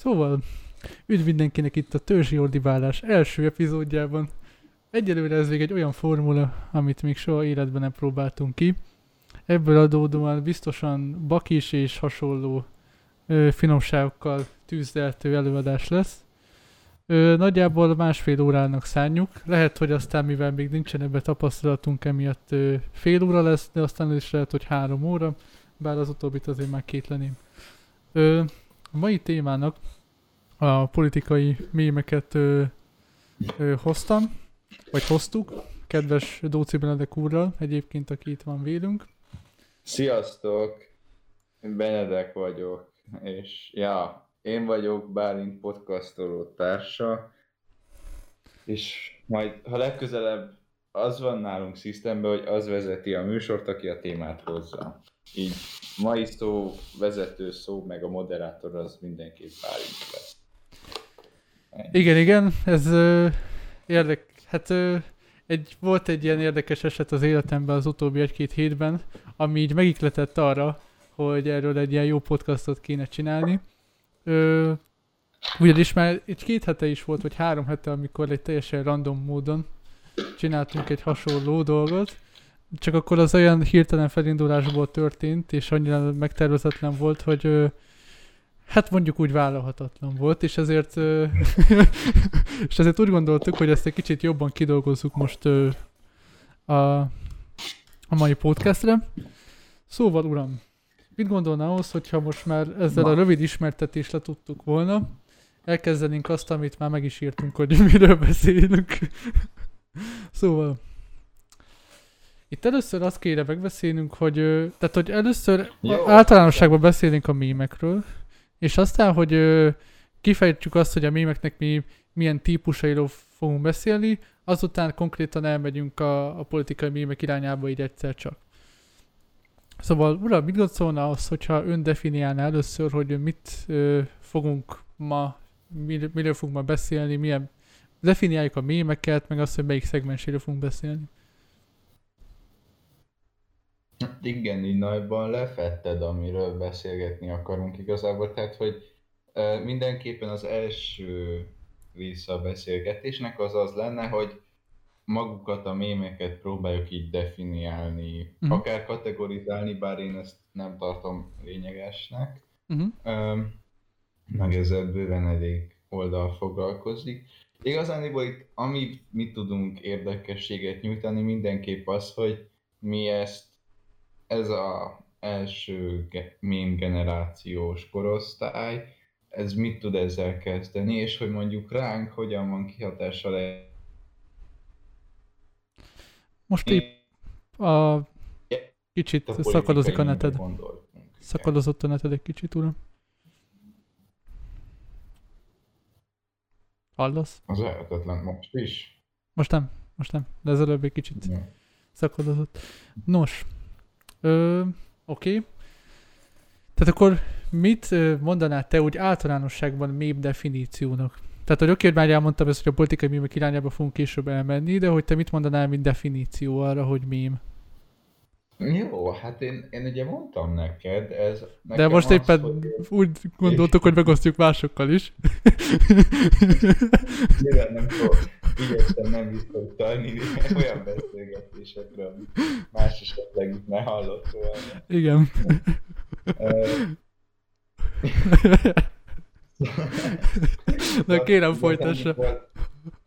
Szóval, üdv mindenkinek itt a Törzsi ordibálás első epizódjában. Egyelőre ez még egy olyan formula, amit még soha életben nem próbáltunk ki. Ebből adódóan biztosan bakis és hasonló finomságokkal tűzdeltő előadás lesz. Nagyjából másfél órának szánjuk. Lehet, hogy aztán, mivel még nincsen ebbe tapasztalatunk, emiatt fél óra lesz, de aztán is lehet, hogy 3 óra, bár az utóbbit azért már kétleném. A mai témának a politikai mémeket hoztam, vagy hoztuk, kedves Dóci Benedek úrral, egyébként aki itt van vélünk. Sziasztok! Benedek vagyok, és én vagyok Bálint podcastoló társa, és majd ha legközelebb az van nálunk szisztemben, hogy az vezeti a műsort, aki a témát hozza. Így mai szó, vezető szó, meg a moderátor az mindenképp Bálint lesz. Igen, ez érdekes. Hát volt egy ilyen érdekes eset az életemben az utóbbi 1-2 hétben, ami így megikletett arra, hogy erről egy ilyen jó podcastot kéne csinálni. Ugyanis már egy 2 hete is volt, vagy 3 hete, amikor egy teljesen random módon csináltunk egy hasonló dolgot, csak akkor az olyan hirtelen felindulásból történt, és annyira megtervezetlen volt, hogy hát mondjuk úgy vállalhatatlan volt, és ezért úgy gondoltuk, hogy ezt egy kicsit jobban kidolgozzuk most a mai podcastre. Szóval uram, mit gondolna ahhoz, hogyha most már ezzel a rövid ismertetést letudtuk volna, elkezdenénk azt, amit már meg is írtunk, hogy miről beszélünk. Szóval, itt először azt kéne megbeszélnünk, hogy először általánosságban beszélünk a mémekről, és aztán, hogy kifejtjük azt, hogy a mémeknek milyen típusairól fogunk beszélni, azután konkrétan elmegyünk a politikai mémek irányába így egyszer csak. Szóval, uram, mit gondolna az, hogyha ön definiálná először, hogy mit fogunk ma, miről fogunk ma beszélni, milyen definiáljuk a mémeket, meg azt, hogy melyik szegmenséről fogunk beszélni. Igen, így nagyban lefetted, amiről beszélgetni akarunk igazából, tehát, hogy mindenképpen az első része a beszélgetésnek az lenne, hogy magukat a mémeket próbáljuk így definiálni, akár kategorizálni, bár én ezt nem tartom lényegesnek, meg ezzel bőven elég oldal foglalkozik. Igazániból itt, amit mi tudunk érdekességet nyújtani, mindenképp az, hogy mi ez a első mém generációs korosztály, ez mit tud ezzel kezdeni, és hogy mondjuk ránk hogyan van kihatással Most épp a kicsit szakadozik a neted. Szakadozott a neted egy kicsit, uram. Hallasz? Az lehetetlen most is. Most nem, de ez előbb egy kicsit szakadozott. Nos, oké. Tehát akkor mit mondanál te úgy általánosságban mém definíciónak? Tehát, hogy oké, már elmondtam ezt, hogy a politikai mémek irányába fogunk később elmenni, de hogy te mit mondanál, mint definíció arra, hogy mém? Jó, hát én ugye mondtam neked, ez... De most éppen úgy gondoltuk, hogy megosztjuk másokkal is. Nyilván nem tudom, igyekszem nem visszatolni olyan beszélgetésekre, amit más esetleg itt ne hallott volna. Igen. Na kérem, folytassa.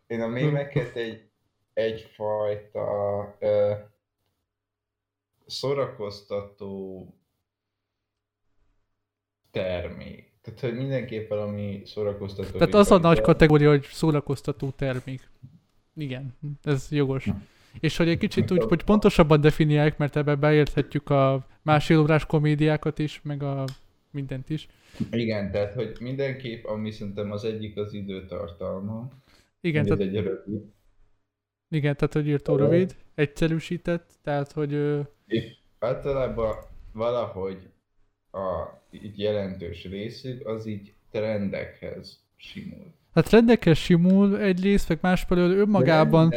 Én a mémeket egyfajta... szórakoztató termék. Tehát, hogy mindenképpen ami szórakoztató... Tehát az a nagy kategória, hogy szórakoztató termék. Igen, ez jogos. Na. És hogy egy kicsit úgy, hogy pontosabban definiálják, mert ebben beérthetjük a másfélórás komédiákat is, meg a mindent is. Igen, tehát, hogy mindenképp, ami szerintem az egyik az időtartalma. Igen, tehát... Egy rövid. Igen, tehát, hogy írtó rövid, egyszerűsített, tehát, hogy... És általában valahogy a így jelentős részük az így trendekhez simul. Hát trendekhez simul egyrészt, meg másfelől önmagában...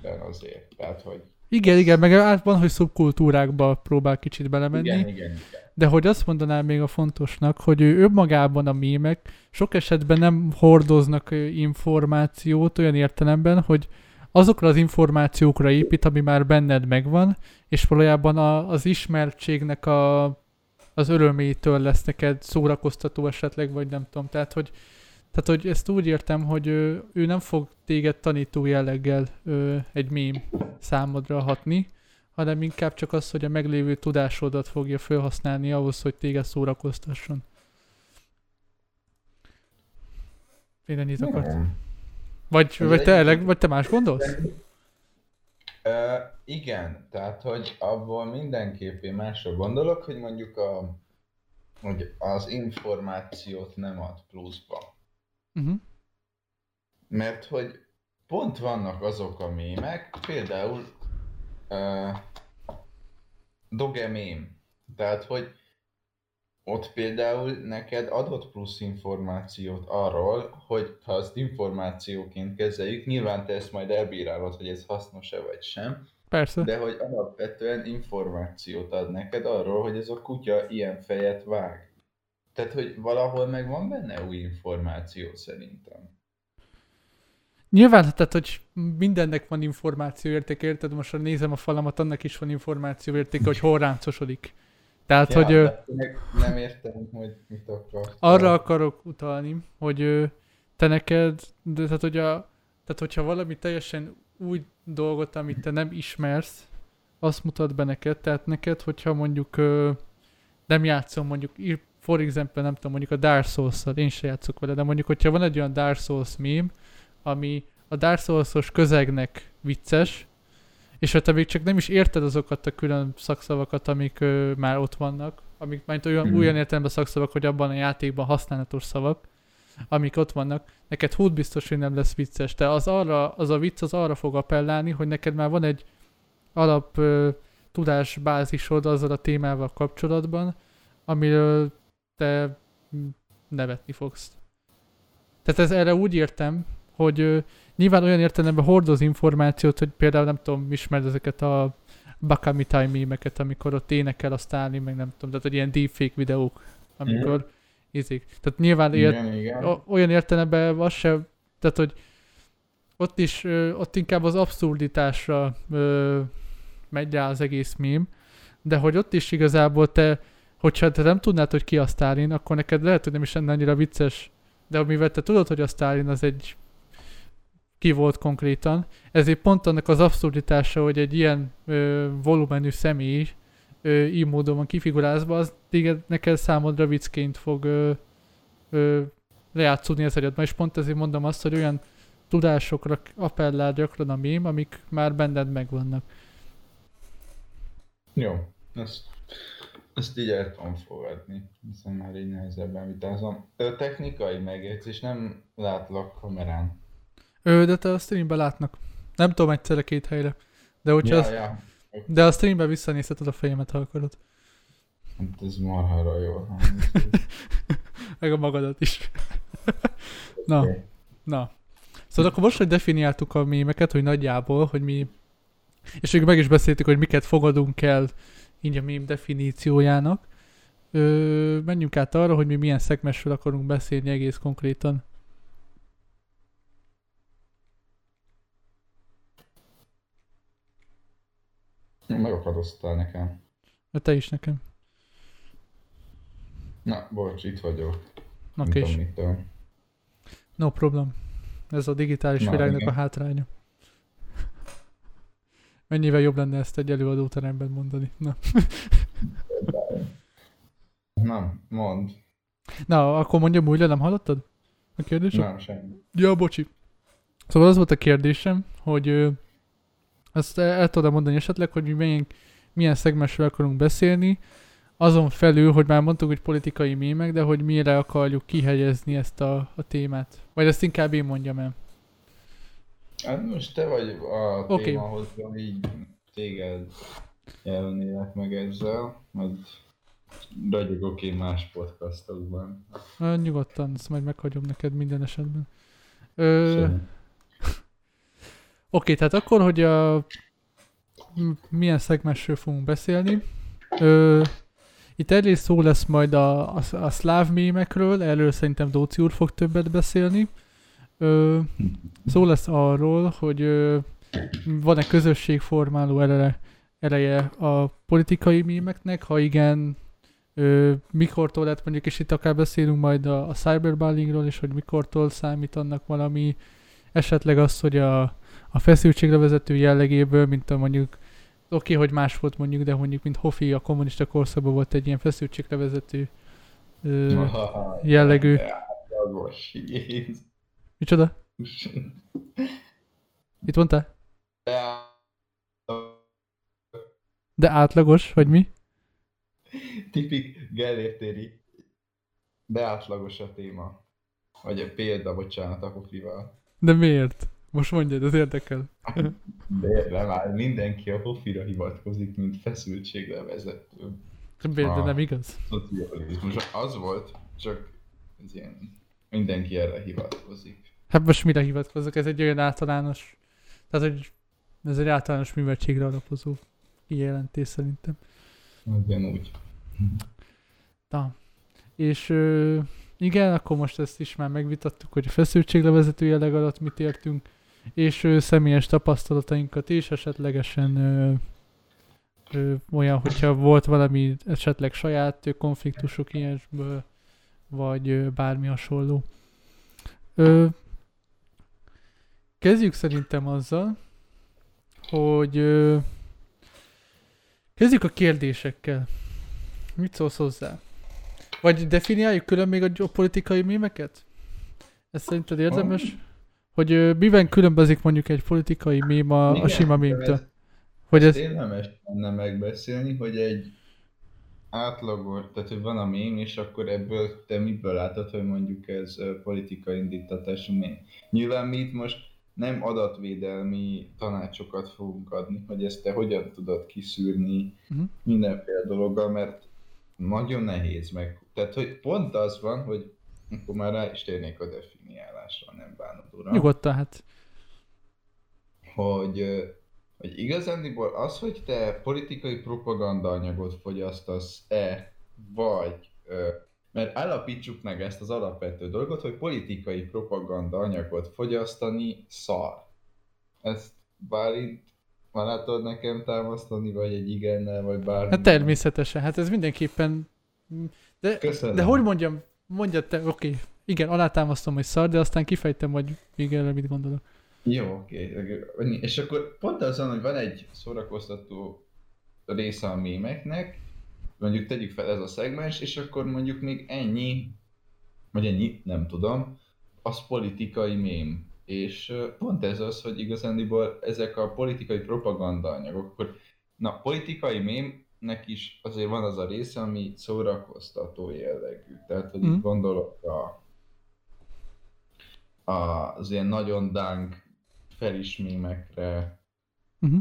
De azért, tehát hogy... Igen, igen, meg át van, hogy szubkultúrákba próbál kicsit belemenni. Igen, igen, igen. De hogy azt mondanám még a fontosnak, hogy ő önmagában a mémek sok esetben nem hordoznak információt olyan értelemben, hogy azokra az információkra épít, ami már benned megvan, és valójában az ismertségnek az örömétől lesz neked szórakoztató esetleg, vagy nem tudom. Tehát, hogy ezt úgy értem, hogy ő nem fog téged tanító jelleggel egy mém számodra hatni, hanem inkább csak az, hogy a meglévő tudásodat fogja felhasználni ahhoz, hogy téged szórakoztasson. Én ennyit akartam. Vagy te más gondolsz? Igen, tehát hogy abból mindenképpen másra gondolok, hogy mondjuk hogy az információt nem ad pluszba. Uh-huh. Mert hogy pont vannak azok a mémek, például Doge mém. Tehát hogy ott például neked adott plusz információt arról, hogy ha azt információként kezeljük, nyilván te ezt majd elbírálod, hogy ez hasznos-e vagy sem. Persze. De hogy alapvetően információt ad neked arról, hogy ez a kutya ilyen fejet vág. Tehát, hogy valahol meg van benne új információ szerintem. Nyilván, tehát, hogy mindennek van információértéke, érted? Most, ha nézem a falamat, annak is van információértéke, hogy hol ráncosodik. Tehát, ja, hogy... Nem értem, hogy mit akarsz. Arra akarok utalni, hogy te neked... De, tehát, hogy tehát, hogyha valami teljesen új dolgot, amit te nem ismersz, azt mutat be neked. Tehát neked, hogyha mondjuk nem játszom, mondjuk for example, nem tudom, mondjuk a Dark Souls-szal, én se játszok vele, de mondjuk, hogyha van egy olyan Dark Souls meme, ami a Dark Souls-os közegnek vicces, és ha te még csak nem is érted azokat a külön szakszavakat, amik már ott vannak, amik majd olyan értelemben szakszavak, hogy abban a játékban használatos szavak, amik ott vannak, neked hút biztos, hogy nem lesz vicces. De az a vicc az arra fog appellálni, hogy neked már van egy alap tudásbázisod azzal a témával kapcsolatban, amiről te nevetni fogsz. Tehát ez erre úgy értem, hogy nyilván olyan értelemben hordoz információt, hogy például nem tudom, ismered ezeket a Bakamitai mémeket, amikor ott énekel a Stalin, meg nem tudom, tehát egy ilyen deepfake videók, amikor ízik. Tehát nyilván olyan értelemben az sem, tehát hogy ott is, ott inkább az abszurditásra megy rá az egész mém, de hogy ott is igazából te, hogyha te nem tudnád, hogy ki a Stalin, akkor neked lehet, hogy nem is lenne annyira vicces, de mivel te tudod, hogy a Stalin az egy ki volt konkrétan, ezért pont annak az abszurditása, hogy egy ilyen volumenű személy így módon van kifigurázva, az téged neked számodra viccként fog lejátszódni az agyadban, és pont ezért mondom azt, hogy olyan tudásokra appellál gyakran a mém, amik már benned megvannak. Jó, ezt így el tudom fogadni, hiszen már így nehezebben vitázom. Technikai megjegyzés, nem látlak kamerán. De te a streamben látnak. Nem tudom, egyszerre két helyre. De, de a streamben visszanézheted a fejemet, ha akarod. Hát ez marhára jól hangzik. Meg a magadat is. Na. Szóval akkor most, hogy definiáltuk a mémeket, hogy nagyjából, hogy mi... És még meg is beszéltük, hogy miket fogadunk el így a mém definíciójának. Menjünk át arra, hogy mi milyen szegmensről akarunk beszélni egész konkrétan. Megakadoztál nekem. De te is nekem. Na, bocs, itt vagyok. Na kés. No problem. Ez a digitális világnak a hátránya. Mennyivel jobb lenne ezt egy előadóteremben mondani. Na. Nem, mondd. Na, akkor mondjam újra, nem hallottad a kérdésem? Nem, semmi. Ja, bocsi. Szóval az volt a kérdésem, hogy... Azt el tudom mondani esetleg, hogy mi milyen szegmensről akarunk beszélni, azon felül, hogy már mondtuk, hogy politikai mémek, de hogy mire akarjuk kihelyezni ezt a témát. Vagy ezt inkább én mondjam el. Hát most te vagy a témahoz, így téged jelölnélek meg ezzel, majd ragyogok én más podcastokban. Nyugodtan, ezt majd meghagyom neked minden esetben. Oké, tehát akkor, hogy milyen szegmensről fogunk beszélni. Itt egyrészt szó lesz majd a szláv mémekről, erről szerintem Dóci úr fog többet beszélni. Szó lesz arról, hogy van-e közösségformáló ereje a politikai mémeknek, ha igen, mikortól lehet mondjuk, és itt akár beszélünk majd a cyberbullyingról is, hogy mikortól számít annak valami, esetleg az, hogy a feszültségre vezető jellegéből, mint a mondjuk, oké, hogy más volt mondjuk, de mondjuk, mint Hofi a kommunista korszakban volt egy ilyen feszültségre vezető jellegű. Micsoda? Mit mondtál? De átlagos, vagy mi? Tipik Gellértéri. De átlagos a téma. Vagy a példa, bocsánat, a Hofival. De miért? Most mondjad, az érdekel. Miért? Nem áll, mindenki a Hofira hivatkozik, mint feszültségre vezető. Miért, de nem igaz? Az volt, csak ez ilyen, mindenki erre hivatkozik. Hát most mire hivatkozok? Ez egy olyan általános, tehát hogy ez egy általános műveltségre alapozó kijelentés szerintem. Igen, úgy. Na, és igen, akkor most ezt is már megvitattuk, hogy a feszültséglevezető jelleg alatt mit értünk, és személyes tapasztalatainkat is, esetlegesen olyan, hogyha volt valami esetleg saját konfliktusok ilyesből, vagy bármi hasonló. Kezdjük szerintem azzal, hogy kezdjük a kérdésekkel. Mit szólsz hozzá? Vagy definiáljuk külön még a politikai mémeket? Ez szerinted érdemes? Hogy miben különbözik mondjuk egy politikai mém a sima mémtől? Ezt érdemes lenne megbeszélni, hogy egy átlagos, tehát hogy van a mém, és akkor ebből te miből látod, hogy mondjuk ez politikai indítatású mém. Nyilván mi itt most nem adatvédelmi tanácsokat fogunk adni, hogy ezt te hogyan tudod kiszűrni mindenféle dologgal, mert nagyon nehéz meg. Tehát, hogy pont az van, hogy akkor már rá is térnék a definiálásra, nem bánod, uram. Nyugodtan, hát. Hogy igazándiból az, hogy te politikai propaganda anyagot fogyasztasz-e, vagy... Mert állapítsuk meg ezt az alapvető dolgot, hogy politikai propaganda anyagot fogyasztani szar. Ezt Bálint már át tudod nekem támasztani, vagy egy igennel, vagy bármi. Hát természetesen, hát ez mindenképpen... De hogy mondjam, mondjad te, oké, igen, alátámasztom, hogy szar, de aztán kifejtem, hogy még erre mit gondolok. Jó, oké. És akkor pont azon, hogy van egy szórakoztató része a mémeknek, mondjuk tegyük fel ez a szegmens, és akkor mondjuk még ennyi, nem tudom, az politikai mém. És pont ez az, hogy igazándiból ezek a politikai propaganda anyagok, akkor na, politikai mémnek is azért van az a része, ami szórakoztató jellegű. Tehát, hogy itt gondolok az ilyen nagyon dánk felis mémekre,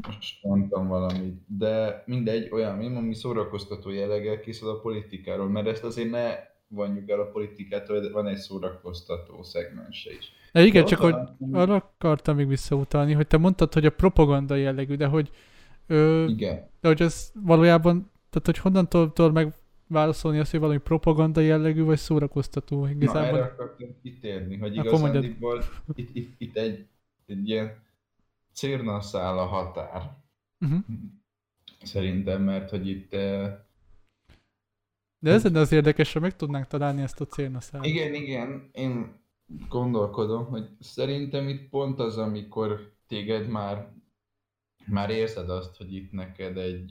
most mondtam valamit, de mindegy olyan mém, ami szórakoztató jelleggel készül a politikáról, mert ezt azért ne vonjuk el a politikától, de van egy szórakoztató szegmense is. De igen, csak hogy arra akartam még visszautalni, hogy te mondtad, hogy a propaganda jellegű, de hogy ez valójában, tehát hogy honnan tudod megválaszolni azt, hogy valami propaganda jellegű, vagy szórakoztató? Igazából? Na, erre akartam kitérni, hogy igazándiból itt egy ilyen cérnaszál a határ. Szerintem, mert hogy itt... De ez az érdekes, hogy meg tudnánk találni ezt a cérnaszálat. Igen. Én gondolkodom, hogy szerintem itt pont az, amikor téged már érzed azt, hogy itt neked egy...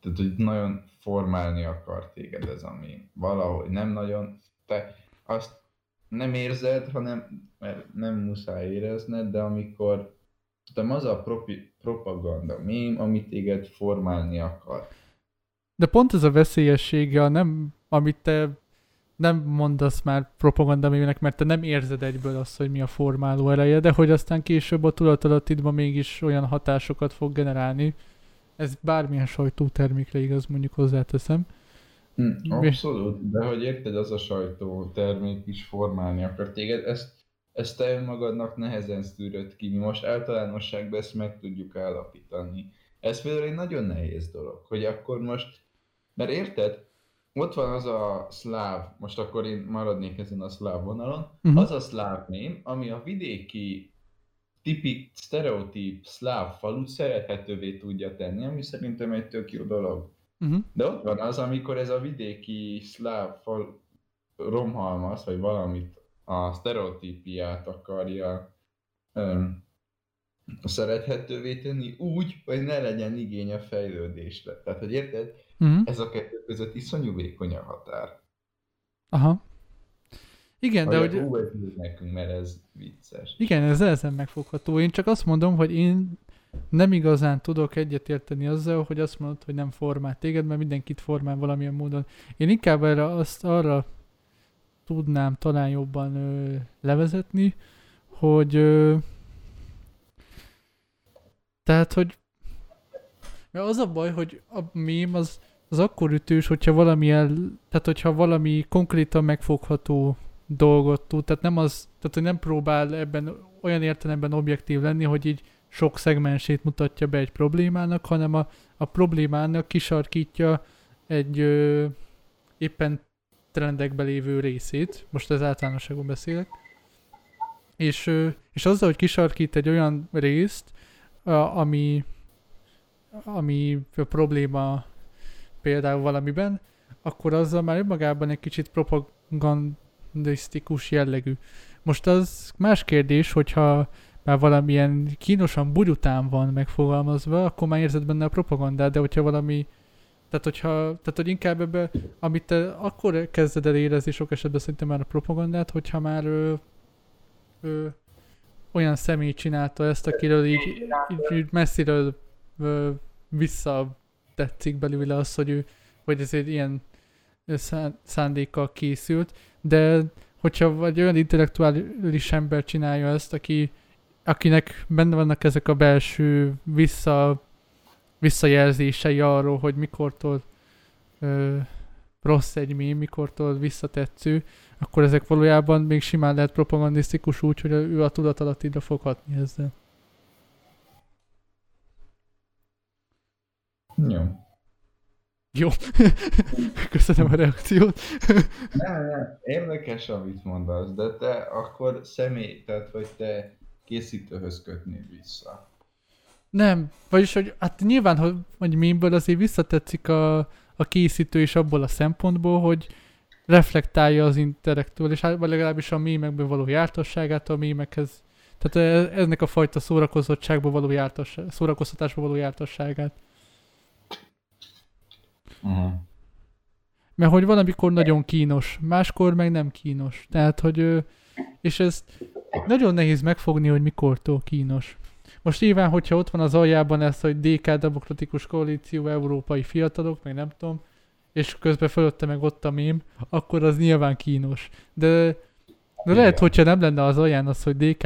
Tehát, hogy nagyon formálni akar téged ez, ami valahogy nem nagyon... Te azt nem érzed, hanem mert nem muszáj érezned, de amikor tudom, az a propaganda mém, amit téged formálni akar. De pont ez a veszélyessége, amit te nem mondasz már propaganda mémnek, mert te nem érzed egyből azt, hogy mi a formáló ereje, de hogy aztán később a tudatalattidban mégis olyan hatásokat fog generálni. Ez bármilyen sajtótermékre igaz, mondjuk hozzáteszem. Abszolút, de hogy érted, az a sajtótermék is formálni akar téged, ezt Ezt te önmagadnak nehezen szűröd ki, mi most általánosságban ezt meg tudjuk állapítani. Ez például egy nagyon nehéz dolog, hogy akkor most, mert érted, ott van az a szláv, most akkor én maradnék ezen a szláv vonalon, az a szláv ném, ami a vidéki tipik, sztereotíp szláv falut szerethetővé tudja tenni, ami szerintem egy tök jó dolog. De ott van az, amikor ez a vidéki szláv fal romhalmaz, vagy valamit, a sztereotípiát akarja szerethetővé tenni úgy, hogy ne legyen igény a fejlődésre. Tehát, hogy érted? Ez a kettő között iszonyú vékony a határ. Aha. Igen, de hogy... Hú, ez nekünk, mert ez vicces. Igen, ez ezen megfogható. Én csak azt mondom, hogy én nem igazán tudok egyetérteni azzal, hogy azt mondod, hogy nem formál téged, mert mindenkit formál valamilyen módon. Én inkább arra tudnám talán jobban levezetni, hogy tehát, hogy mert az a baj, hogy a mém az akkor ütős, hogyha valami konkrétan megfogható dolgot tud, tehát nem az, tehát hogy nem próbál ebben olyan értelemben objektív lenni, hogy így sok szegmensét mutatja be egy problémának, hanem a problémának kisarkítja egy éppen trendekbe lévő részét, most ez általánosságban beszélek, és azzal, hogy kisarkít egy olyan részt, ami a probléma például valamiben, akkor azzal már önmagában egy kicsit propagandisztikus jellegű. Most az más kérdés, hogyha már valamilyen kínosan bugyután van megfogalmazva, akkor már érzed benne a propagandát, de hogyha valami hogy inkább ebbe, amit te akkor kezded el érezni sok esetben szerintem már a propagandát, hogyha már olyan személy csinálta ezt, akiről így messziről vissza tetszik belőle az, hogy ő, vagy ez egy ilyen szándékkal készült, de hogyha egy olyan intellektuális ember csinálja ezt, akinek benne vannak ezek a belső visszajelzései arról, hogy mikortól rossz egy mém, mikortól visszatetsző, akkor ezek valójában még simán lehet propagandisztikus úgy, hogy ő a tudatalatidra fog hatni ezzel. Jó. Köszönöm a reakciót. nem. Érdekes, amit mondasz, de te akkor tehát vagy te készítőhöz kötnél vissza. Nem, vagyis, hogy hát nyilván, hogy mémből azért visszatetszik a készítő is abból a szempontból, hogy reflektálja az intellektuális, vagy legalábbis a mémekből való jártasságát a mémekhez. Tehát ennek a fajta szórakoztatásba való jártasságát. Mert hogy valamikor nagyon kínos, máskor meg nem kínos. Tehát, hogy... És ezt nagyon nehéz megfogni, hogy mikortól kínos. Most nyilván, hogyha ott van az aljában ez, hogy DK, Demokratikus Koalíció, európai fiatalok, meg nem tudom, és közben fölötte meg ott a mém, akkor az nyilván kínos. De lehet, hogyha nem lenne az alján az, hogy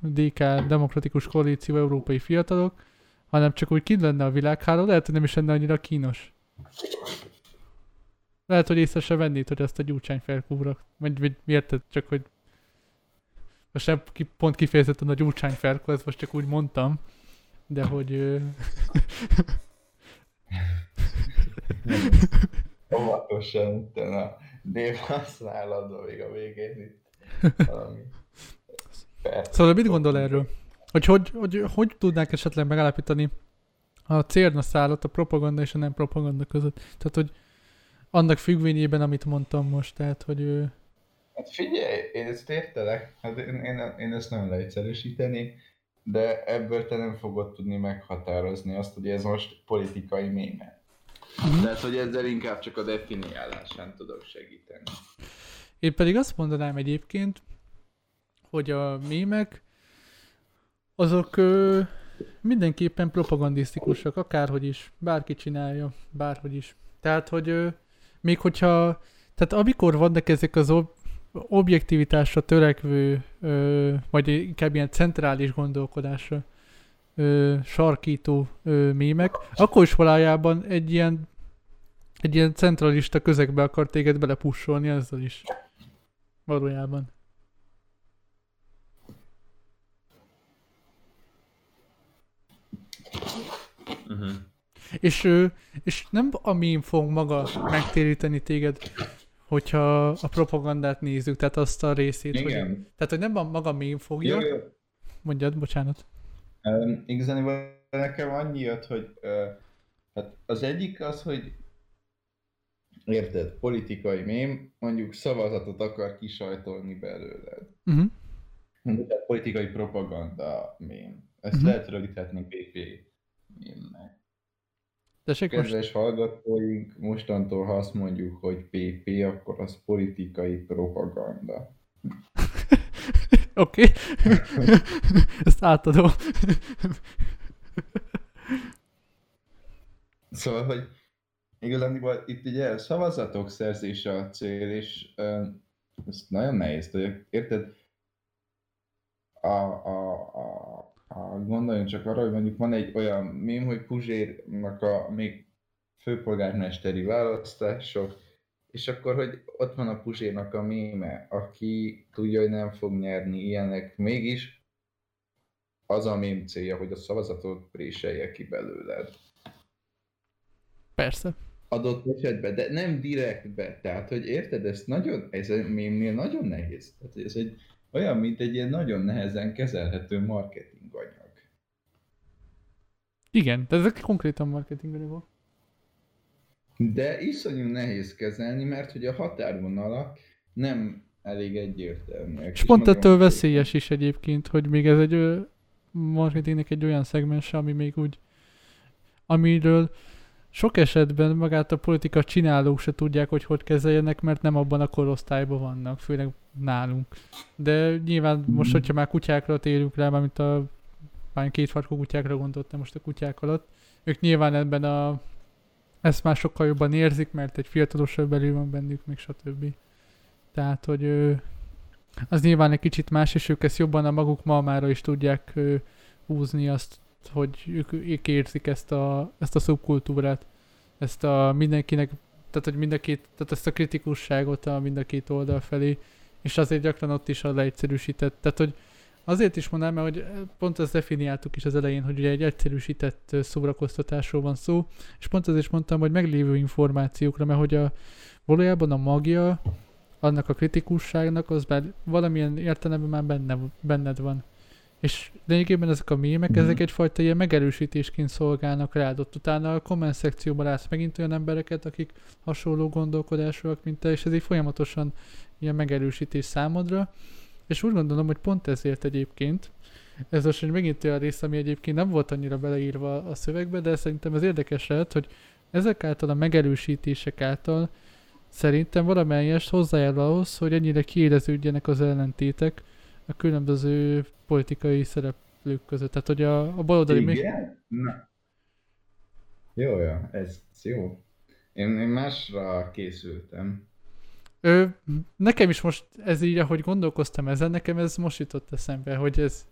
DK, Demokratikus Koalíció, európai fiatalok, hanem csak úgy kint lenne a világháló, lehet, hogy nem is lenne annyira kínos. Lehet, hogy észre se vennéd, hogy ezt a Gyurcsány felkúrak. Vagy érted? Csak, hogy most nem pont kifejezetten a Gyurcsány felkú, ezt most csak úgy mondtam, de hogy... Óvatosan utána a névhasználatban még a végén itt valami... Szóval mit gondol erről? Hogy tudnánk esetleg megállapítani a cérna szállat a propaganda és a nem propaganda között? Tehát, hogy annak függvényében, amit mondtam most, tehát, hogy... Hát figyelj, én ezt értelek, hát én ezt nem leegyszerűsíteni, de ebből te nem fogod tudni meghatározni azt, hogy ez most politikai mém. Tehát, hogy ezzel inkább csak a definiálásán tudok segíteni. Én pedig azt mondanám egyébként, hogy a mémek azok mindenképpen propagandisztikusak, akárhogy is, bárki csinálja, bárhogy is. Tehát, hogy még hogyha, tehát amikor vannak ezek az objektivitásra törekvő, vagy inkább ilyen centrális gondolkodásra sarkító mémek, akkor is valójában egy ilyen centralista közegbe akar téged belepussolni ezzel is. Valójában. Uh-huh. És nem a meme fog maga megtéríteni téged, hogyha a propagandát nézzük, tehát azt a részét. Igen. Hogy, tehát, hogy nem a maga meme fogja. Jó. Mondjad, bocsánat. Igazán nekem annyi jött, hogy hát az egyik az, hogy érted, politikai mém mondjuk szavazatot akar kisajtolni belőled. Uh-huh. Tehát politikai propaganda mém. Ezt uh-huh. lehet rövidhetni PP mémnek. Kedves hallgatóink, mostantól ha azt mondjuk, hogy PP, akkor az politikai propaganda. Oké, ezt átadom. Szóval, hogy igazán itt ugye szavazatok szerzése a cél, és ez nagyon nehéz, hogy érted? Gondoljunk csak arra, hogy mondjuk van egy olyan mém, hogy Puzsérnak a még főpolgármesteri választások, és akkor, hogy ott van a Puzsérnak a méme, aki tudja, hogy nem fog nyerni ilyenek, mégis az a mém célja, hogy a szavazatot préselje ki belőled. Persze. Adott esetben, de nem direktbe. Tehát, hogy érted, ezt nagyon, ez a mémnél nagyon nehéz. Tehát, ez egy olyan, mint egy ilyen nagyon nehezen kezelhető marketing anyag. Igen, tehát ezek konkrétan marketing anyagok. De iszonyú nehéz kezelni, mert hogy a határvonalak nem elég egyértelműek. És pont ettől veszélyes is egyébként, hogy még ez egy marketingnek egy olyan szegmense, ami még úgy, amiről sok esetben magát a politika csinálók se tudják, hogy kezeljenek, mert nem abban a korosztályban vannak, főleg nálunk. De nyilván most, hogyha már kutyákra térünk rá, mint a kétfarkú kutyákra gondoltam most a kutyák alatt, ők nyilván ebben a... ezt már sokkal jobban érzik, mert egy fiatalosabb belül van bennük, még stb. Tehát, hogy az nyilván egy kicsit más, és ők ezt jobban a maguk malmára is tudják húzni azt, hogy ők érzik ezt a szubkultúrát, ezt a mindenkinek, tehát hogy tehát ezt a kritikusságot a mind a két oldal felé, és azért gyakran ott is a leegyszerűsített, tehát hogy azért is mondanám, mert hogy pont ezt definiáltuk is az elején, hogy ugye egy egyszerűsített szórakoztatásról van szó, és pont azért is mondtam, hogy meglévő információkra, mert hogy valójában a magja annak a kritikusságnak, az már valamilyen értelemben már benned van. És lényegében ezek a mémek, ezek egyfajta ilyen megerősítésként szolgálnak rád. Ott utána a komment szekcióban látsz megint olyan embereket, akik hasonló gondolkodásúak, mint te, és ez így folyamatosan ilyen megerősítés számodra. És úgy gondolom, hogy pont ezért egyébként, ez most megint olyan rész, ami egyébként nem volt annyira beleírva a szövegbe, de szerintem ez érdekes lehet, hogy ezek által a megerősítések által szerintem valamelyest hozzájárul ahhoz, hogy ennyire kiéleződjenek az ellentétek a különböző politikai szereplők között. Tehát, hogy a baloldali... Igen? Na. Jó, ez jó. Én másra készültem. Nekem is most ez így, ahogy gondolkoztam ezen, nekem ez most jutott eszembe, hogy ez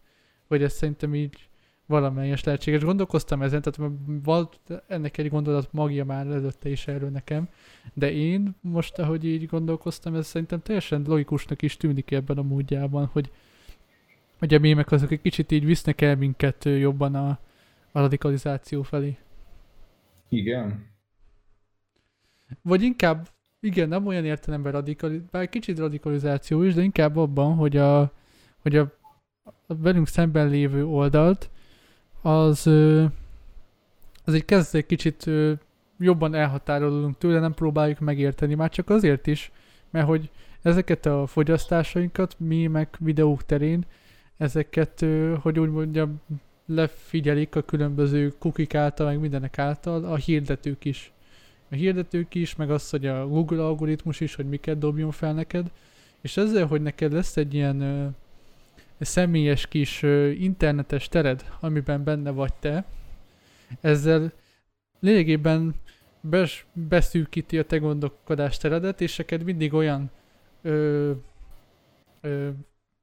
szerintem így valamelyes lehetséges. Gondolkoztam ezen, tehát volt ennek egy gondolat magja már előtte is erről nekem, de én most, ahogy így gondolkoztam, ez szerintem teljesen logikusnak is tűnik ebben a módjában, hogy a mémek azok egy kicsit így visznek el minket jobban a radikalizáció felé. Igen. Vagy inkább igen, nem olyan értelemben bár kicsit radikalizáció is, de inkább abban, hogy a velünk szemben lévő oldalt az egy kezdve egy kicsit jobban elhatárolódunk tőle, nem próbáljuk megérteni, már csak azért is, mert hogy ezeket a fogyasztásainkat, mémek, videók terén, ezeket, hogy úgy mondjam, lefigyelik a különböző cookie-k által, meg mindenek által a hirdetők is. A hirdetők is, meg az, hogy a Google algoritmus is, hogy miket dobjon fel neked, és ezzel, hogy neked lesz egy ilyen személyes kis internetes tered, amiben benne vagy te, ezzel lényegében beszűkíti a te gondolkodás teredet, és neked mindig olyan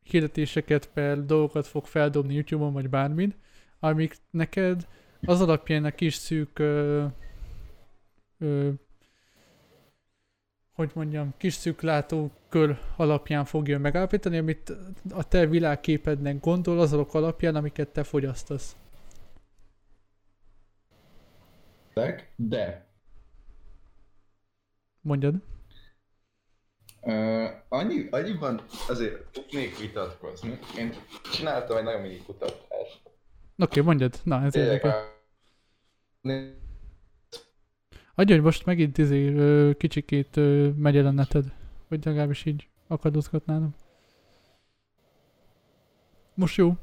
hirdetéseket, per dolgokat fog feldobni YouTube-on, vagy bármin, amik neked az alapján a kis szűk kis szűklátókör alapján fogja megállapítani, amit a te világképednek gondol azok alapján, amiket te fogyasztasz. értek, de... Mondjad. Annyiban azért tudnék vitatkozni. Én csináltam egy nagyon mini kutatást. Oké, mondjad. Na, ez érdekel. Adj, hogy most megint kicsikét megy el a neted. Vagy legalábbis így akadozgatnának. Most jó?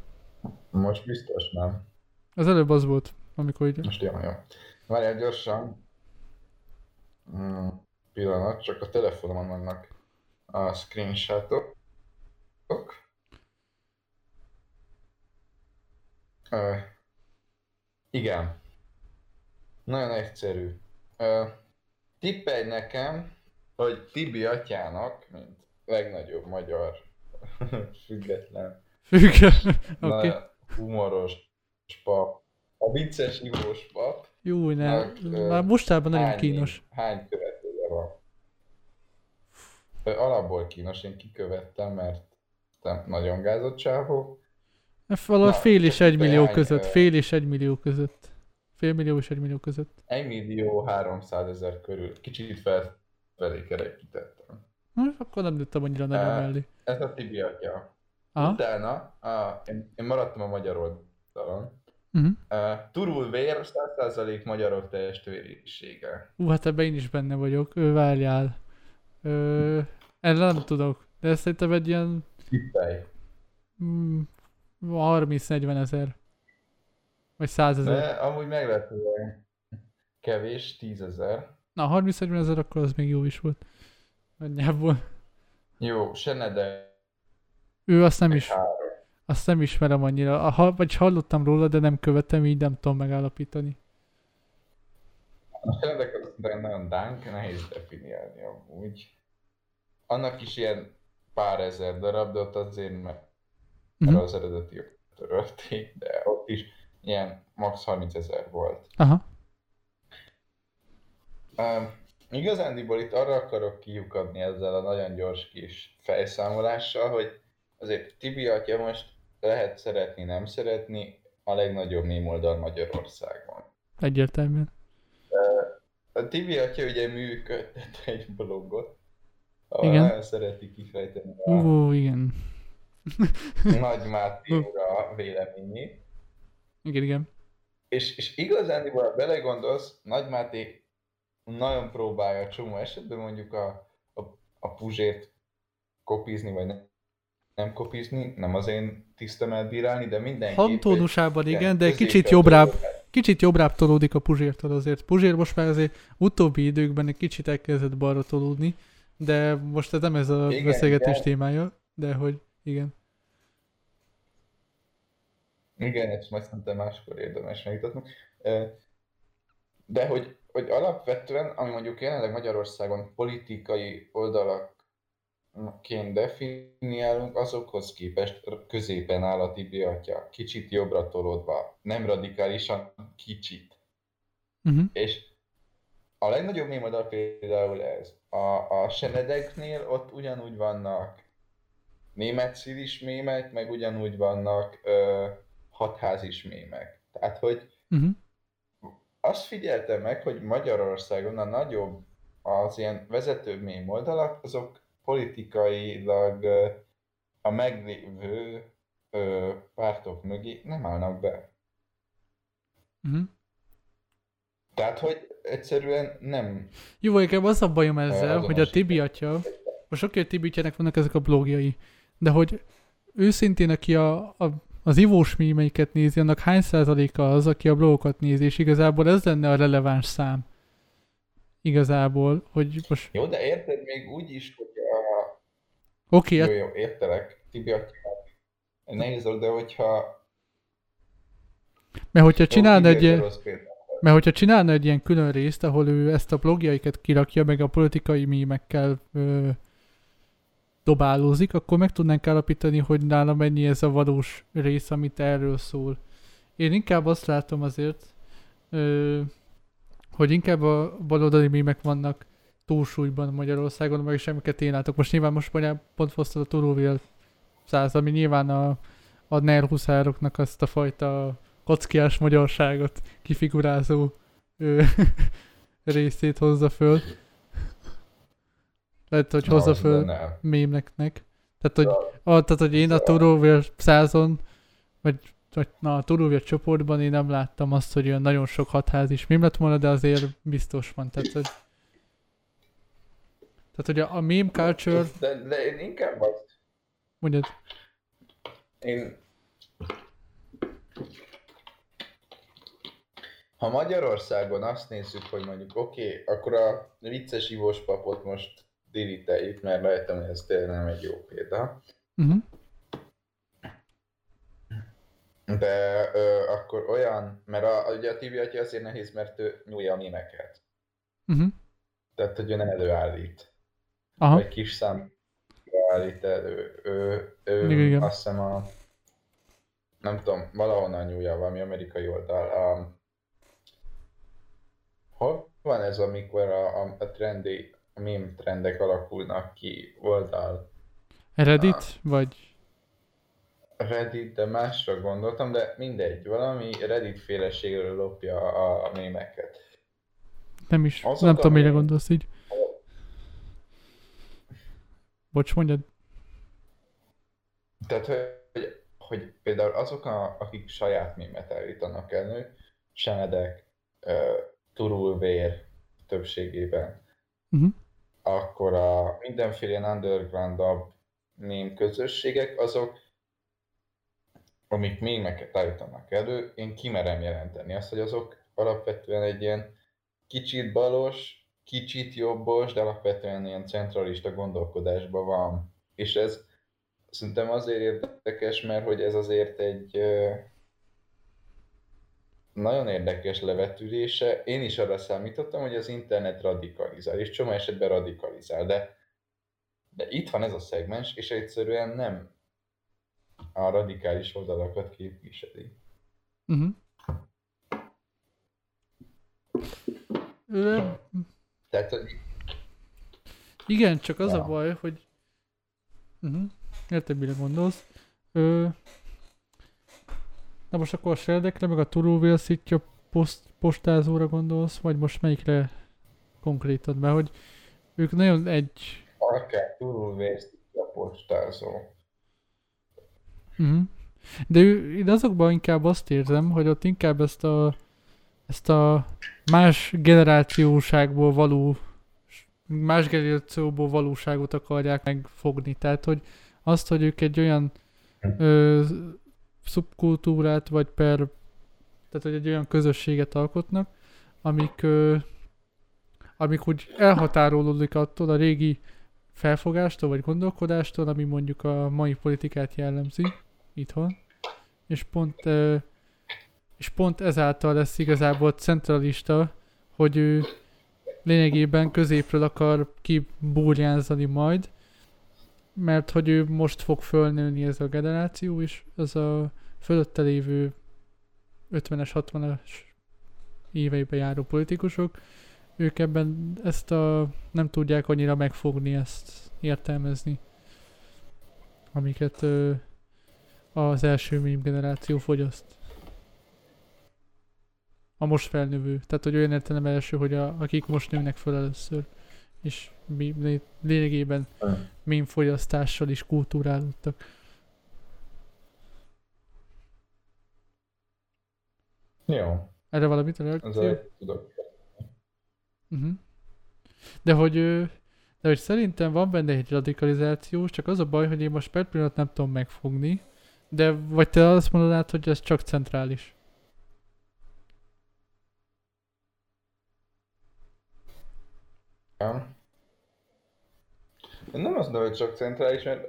Most biztos nem. Az előbb az volt, amikor így... Most ilyen jó. Várjál gyorsan. Pillanat, csak a telefonomon vannak a screenshotok. Igen. Nagyon egyszerű. Tippelj nekem, hogy Tibi Atyának, mint legnagyobb magyar független okay. Humoros pap, a vicces ivós pap. Jó, nem. Már mostában nagyon kínos. Hány követője van? Alapból kínos, én kikövettem, mert nagyon gázott csávó. Valahogy Fél millió és egy millió között. 1.300.000 körül. Kicsit felfelé kerekítettem. Akkor nem nőttem annyira nagyon mellé. Ez a Tibi Atya. Utána én maradtam a magyar oldalon. Turul vér, 100% magyarok teljes vérénysége. Hát ebben én is benne vagyok. Várjál. Erre nem tudok. De ezt szerintem egy ilyen... 30-40 ezer. Vagy 100 ezer. De amúgy meglepően kevés, 10 ezer. Na, 30-40 ezer, akkor az még jó is volt. Nagyjából. Jó, Senedek. Ő azt nem is. Azt nem ismerem annyira. Vagy hallottam róla, de nem követem, így nem tudom megállapítani. A Senedek az nagyon dánk, nehéz definiálni amúgy. Annak is ilyen pár ezer darab, de ott azért mert az eredeti törölték, de ott is ilyen max. 30 ezer volt. Aha. Igazándiból itt arra akarok kiukadni ezzel a nagyon gyors kis fejszámolással, hogy azért Tibi Atya most lehet szeretni, nem szeretni, a legnagyobb mémoldal Magyarországon. Egyértelműen. A Tibi Atya ugye működtet egy blogot, ahol nagyon szereti kifejteni a Nagy Máté úr véleményét. Igen. És igazándiból, ha belegondolsz, Nagy Máté nagyon próbálja csomó esetben mondjuk a Puzsért kopizni, vagy nem kopizni, nem az én tisztemelt bírálni, de mindenképp... Hangtónusában igen, de kicsit jobbrább tolódik a Puzsértől azért. Puzsér most már azért utóbbi időkben egy kicsit elkezdett balra tolódni, de most ez nem ez a beszélgetés témája, de hogy igen. Igen, és majd szerintem máskor érdemes megítatni. De hogy alapvetően, ami mondjuk jelenleg Magyarországon politikai oldalakként definiálunk, azokhoz képest középen áll a Tibi Atya, kicsit jobbra tolódva, nem radikálisan, kicsit. És a legnagyobb mémadal például ez. A Senedeknél ott ugyanúgy vannak német szilis mémek, meg ugyanúgy vannak hatházis mémek. Tehát, hogy azt figyeltem meg, hogy Magyarországon a nagyobb, az ilyen vezetőbb mém oldalak, azok politikailag a meglévő pártok mögé nem állnak be. Tehát, hogy egyszerűen nem... Jó, inkább az a bajom ezzel, hogy a Tibi Atya... Most oké, a Tibi Atyának vannak ezek a blogjai, de hogy őszintén, aki az ivós mémeiket nézi, annak hány százaléka az, aki a blogokat nézi, és igazából ez lenne a releváns szám. Igazából, hogy most... Jó, de érted még úgy is, hogy a... Oké. Okay, jó, értelek, Tibi Atyának. Nehéz, de hogyha... Mert hogyha csinálna egy ilyen külön részt, ahol ő ezt a blogjaikat kirakja, meg a politikai mémekkel dobálózik, akkor meg tudnánk állapítani, hogy nála mennyi ez a valós rész, amit erről szól. Én inkább azt látom azért, hogy inkább a baloldali mémek vannak túlsúlyban Magyarországon, meg is amiket én látok. Most nyilván pont fosztod a Turul vér 100, ami nyilván a NER huszároknak azt a fajta kockiás magyarságot kifigurázó részét hozza föl. Lehet, hogy hozza föl mémeknek. Tehát, hogy én a Turul vér 100-on, vagy na, a Turul vér csoportban én nem láttam azt, hogy olyan nagyon sok hatház is mém lett volna, de azért biztos van. Tehát, hogy a meme culture... De én inkább azt... Mondjad. Én... Ha Magyarországon azt nézzük, hogy mondjuk oké, akkor a vicces ivós papot most delete-eljük, mert rajtam, hogy ez tényleg nem egy jó példa. Uh-huh. De akkor olyan, mert ugye a Tibi Atya azért nehéz, mert ő nyúlja a mémeket. Uh-huh. Tehát, hogy ön előállít. Aha. Egy kis szám állít elő. Ő azt hiszem a... Nem tudom, valahonnan nyúlja valami amerikai oldal. Hol van ez, amikor a trendi, a meme trendek alakulnak ki oldal? Reddit? Vagy? Reddit, de másra gondoltam, de mindegy. Valami Reddit féleségről lopja a mémeket. Nem is, azok, nem tudom, mire gondolsz így. Bocs, mondjad. Tehát, hogy például azok, akik saját mémet állítanak elő, Senedek, Turul vér többségében, uh-huh. Akkor a mindenféle underground-abb mém közösségek, azok, amik mémeket állítanak elő, én kimerem jelenteni azt, hogy azok alapvetően egy ilyen kicsit balos, kicsit jobbos, de alapvetően ilyen centralista gondolkodásban van. És ez szerintem azért érdekes, mert hogy ez azért egy nagyon érdekes levetülése. Én is arra számítottam, hogy az internet radikalizál, és csomó esetben radikalizál, de itt van ez a szegmens, és egyszerűen nem a radikális oldalakat képviseli. Uh-huh. Tehát, hogy... Igen, csak az a baj, hogy... Uh-huh. Érted, mire gondolsz. Na most akkor a Senedekre, meg a Turul vér szitja postázóra gondolsz, vagy most melyikre konkrétan? Mert hogy ők nagyon egy... Akár Turul vér szitja postázó. Uh-huh. De én azokban inkább azt érzem, hogy ott inkább ezt a más generációból valóságot akarják megfogni. Tehát, hogy azt, hogy ők egy olyan szubkultúrát, vagy tehát, hogy egy olyan közösséget alkotnak, amik úgy elhatárolódik attól a régi felfogástól, vagy gondolkodástól, ami mondjuk a mai politikát jellemzi itthon, és pont ezáltal lesz igazából centralista, hogy ő lényegében középről akar kibúrjánzani majd, mert hogy ő most fog fölnőni ez a generáció, és az a fölötte lévő 50-es, 60-as éveiben járó politikusok, ők ebben nem tudják annyira megfogni, ezt értelmezni, amiket az első mém generáció fogyaszt. A most felnövő. Tehát, hogy olyan értelemben első, hogy akik most nőnek föl először. És lényegében mémfogyasztással is kultúrálódtak. Jó. Erre valamit a reakció? Tudok. Uh-huh. De hogy szerintem van benne egy radikalizáció, csak az a baj, hogy én most per pillanat nem tudom megfogni. De vagy te azt mondanád, hogy ez csak centrális? Nem azt mondom, hogy csak centrális, mert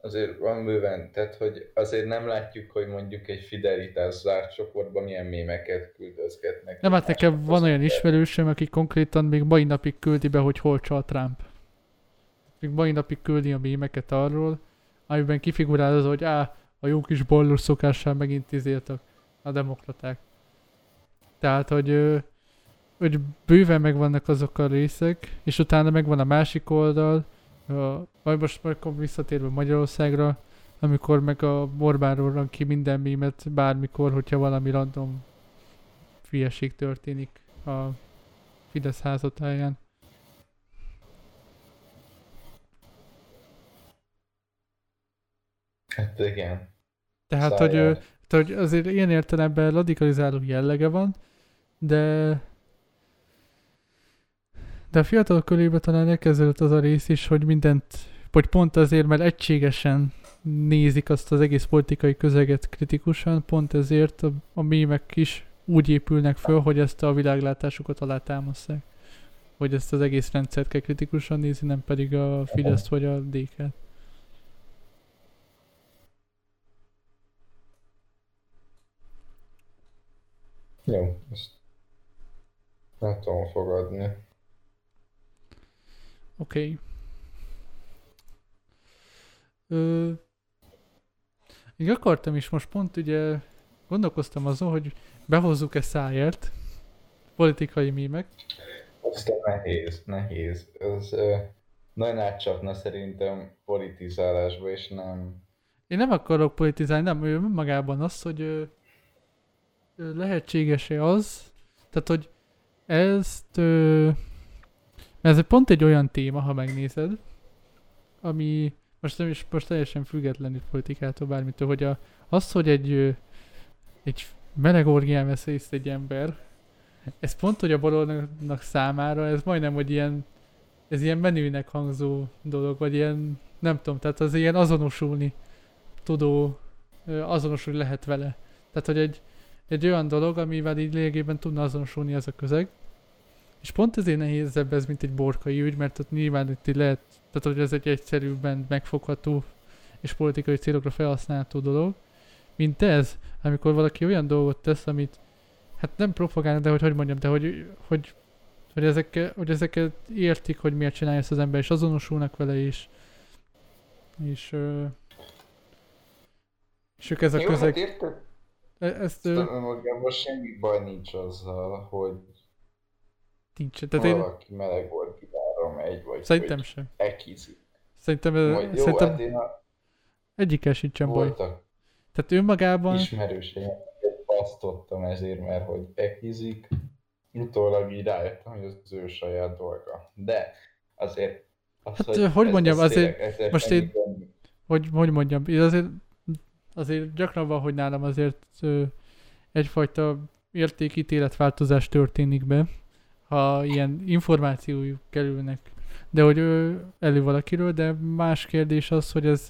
azért van bőven, tehát hogy azért nem látjuk, hogy mondjuk egy fidelitás zárt csoportban milyen mémeket küldözgetnek. Nem, hát nekem van olyan ismerősöm, aki konkrétan még mai napig küldi be, hogy hol csal Trump. Még mai napig küldi a mémeket arról, amiben kifigurál az, hogy a jó kis borlós szokással megint izéltek a demokraták. Tehát, hogy bőven megvannak azok a részek, és utána megvan a másik oldal, majd most visszatérve Magyarországra, amikor meg a Orbánról ran ki minden mémet bármikor, hogyha valami random hülyeség történik a Fidesz házatáján. Hát igen. Tehát, hogy azért ilyen értelemben radikalizáló jellege van, de a fiatalok körében talán elkezdődött az a rész is, hogy pont azért, mert egységesen nézik azt az egész politikai közeget kritikusan, pont ezért a mémek is úgy épülnek föl, hogy ezt a világlátásukat alátámasztják. Hogy ezt az egész rendszert kell kritikusan nézni, nem pedig a Fideszt vagy a DK-t. Jó, ezt nem tudom fogadni. Oké. Így akartam is, most pont ugye gondolkoztam azon, hogy behozzuk-e Szájert, politikai mímek. Aztán nehéz. Ez nagyon átcsapna szerintem politizálásba, és nem... Én nem akarok politizálni, nem magában az, hogy... lehetséges-e az, tehát hogy ez pont egy olyan téma, ha megnézed, ami most teljesen független itt politikától, bármitől, hogy hogy egy meleg orgián vesz részt egy ember, ez pont, hogy a baloldalnak számára, ez majdnem, hogy ilyen menőnek hangzó dolog, vagy ilyen, nem tudom, tehát az ilyen azonosulni lehet vele. Tehát, hogy egy olyan dolog, amivel így lényegében tudna azonosulni ez a közeg. És pont ezért nehézebb ez, mint egy borkai ügy, mert ott nyilván itt lehet, tehát hogy ez egy egyszerűbben megfogható és politikai célokra felhasználható dolog, mint ez, amikor valaki olyan dolgot tesz, amit hát nem propagálnak, de hogy ezeket értik, hogy miért csinálja ezt az ember, és azonosulnak vele is. És ők ez a közeg... Jó, hát Aztán magában semmi baj nincs azzal, hogy valaki meleg orbitára megy, vagy szerintem sem. Ekizik. Szerintem hát egyikkel sincsen baj. Tehát önmagában... Ismerőségeket basztottam ezért, mert hogy ekizik, utólag így rájöttem, hogy az ő saját dolga. De azért... Azért gyakran van, hogy nálam azért egyfajta értékítéletváltozás történik be, ha ilyen információjuk kerülnek, de hogy elő valakiről, de más kérdés az, hogy ez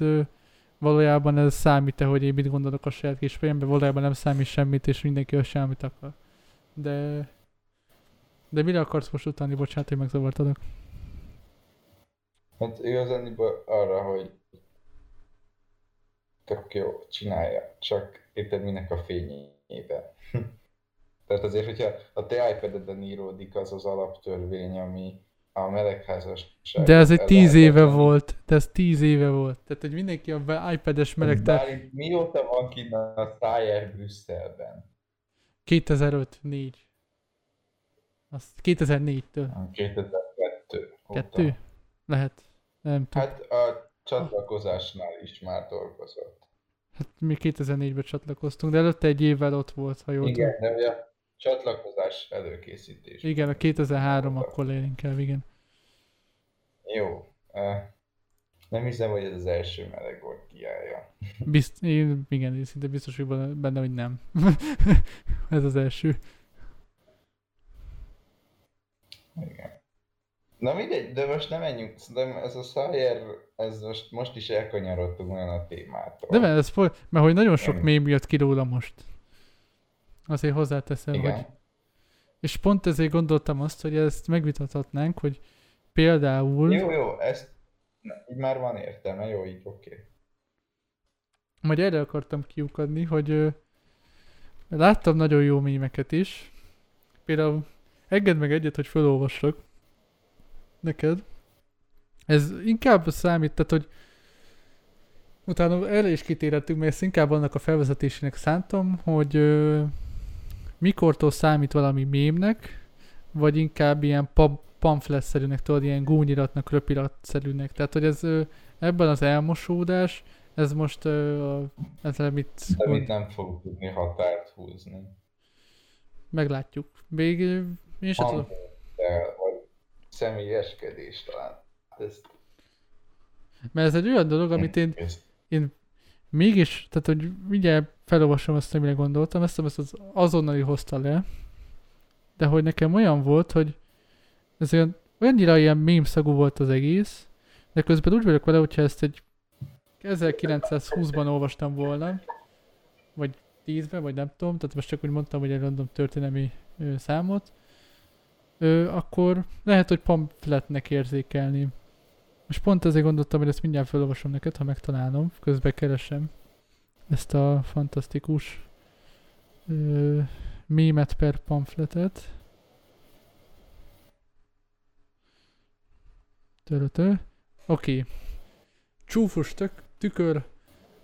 valójában ez számít-e, hogy én mit gondolok a saját kis fejembe, valójában nem számít semmit, és mindenki a semmit akar. De mire akarsz most utalni? Bocsánat, hogy megzavartadok. Hát igazán arra, hogy tök jó, csinálja, csak érted minek a fényében. Tehát azért, hogyha a te iPad-eden íródik az az alaptörvény, ami a melegházasság... De ez egy 10 éve volt, Tehát, hogy mindenki a iPad-es melegtár... Mióta van kint a Szájer Brüsszelben? 2004-től. 2002. Kettő? Lehet. Nem tudom. Hát a csatlakozásnál is már dolgozott. Hát mi 2004-ben csatlakoztunk, de előtte egy évvel ott volt, ha jól tudom. Igen, de a csatlakozás előkészítés. Igen, a 2003 akkor inkább, igen. Jó. Nem hiszem, hogy ez az első meleg orgiája. Igen, szinte biztos, hogy benne, hogy nem. Ez az első. Igen. Na mindegy, de most nem menjünk, szerintem ez a Szájer, ez most is elkanyarodtunk olyan a témától. De mert hogy nagyon sok mém jött ki róla most. Azért hozzáteszem, hogy... És pont ezért gondoltam azt, hogy ezt megvitathatnánk, hogy például... Jó, ezt így már van értelme, jó, így oké. Majd erre akartam kiukadni, hogy láttam nagyon jó mémeket is. Például engedd meg egyet, hogy felolvassok. Neked. Ez inkább számít, tehát, hogy utána erre is kitérhetünk, mert ezt inkább annak a felvezetésének szántom, hogy mikortól számít valami mémnek, vagy inkább ilyen pamfletszerűnek, tudod, ilyen gúnyiratnak, röpiratszerűnek. Tehát, hogy ez ebben az elmosódás, ez most ezzel mit... De mit nem fogok tudni határt húzni. meglátjuk. Még én sem tudom. Vagy személyeskedés talán. Ezt... Mert ez egy olyan dolog, amit én mégis, tehát hogy mindjárt felolvasom azt, amire gondoltam, ezt az azonnali hozta le, de hogy nekem olyan volt, hogy ez olyan mémszagú volt az egész, de közben úgy vagyok vele, hogyha ezt egy 1920-ban olvastam volna, vagy 10-ben, vagy nem tudom, tehát most csak úgy mondtam, hogy egy random történelmi számot, akkor lehet, hogy pamfletnek érzékelni. Most pont ezért gondoltam, hogy ezt mindjárt felolvasom neked, ha megtalálom, közben keresem ezt a fantasztikus mémet per pamfletet. Oké. Csúfos tükör,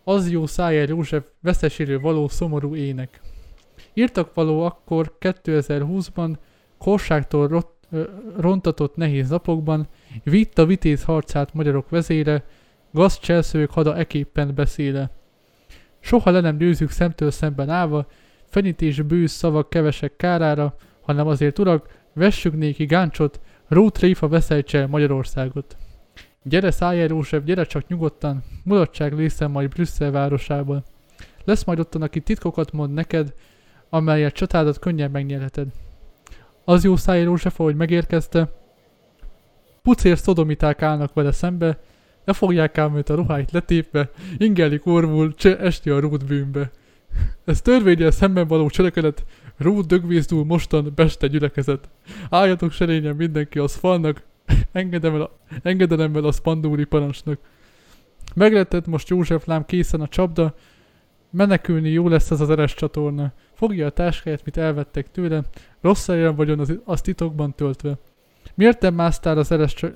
az jó Szájer József veszeséről való szomorú ének. Írtak való akkor 2020-ban korságtól rontatott nehéz napokban, vitt a vitéz harcát magyarok vezére, gazcselszők hada eképpen beszéle. Soha le nem győzzük szemtől szemben állva, fenyítés bősz szavak kevesek kárára, hanem azért urak, vessük néki gáncsot, rótréfa veszeltse Magyarországot. Gyere Szájer József, gyere csak nyugodtan, mulatság lészen majd Brüsszel városában. Lesz majd ottan, aki titkokat mond neked, amelyet csatádat könnyen megnyerheted. Az jó Szájer József, ahogy megérkezte, pucér szodomiták állnak vele szembe, ne fogják ám őt a ruháit letépve, ingelik orvul, cseh esti a rúd bűnbe. Ez törvényel szemben való cselekedet, rúd dögvészdúl mostan beste gyülekezet. Álljatok serényen mindenki az falnak, engedelemmel a szpandúri parancsnak. Megletett most József lám készen a csapda, menekülni jó lesz ez az eres csatorna. Fogja a táskáját, mit elvettek tőle, rossz helyen vagyon az titokban töltve. Miért nem másztál az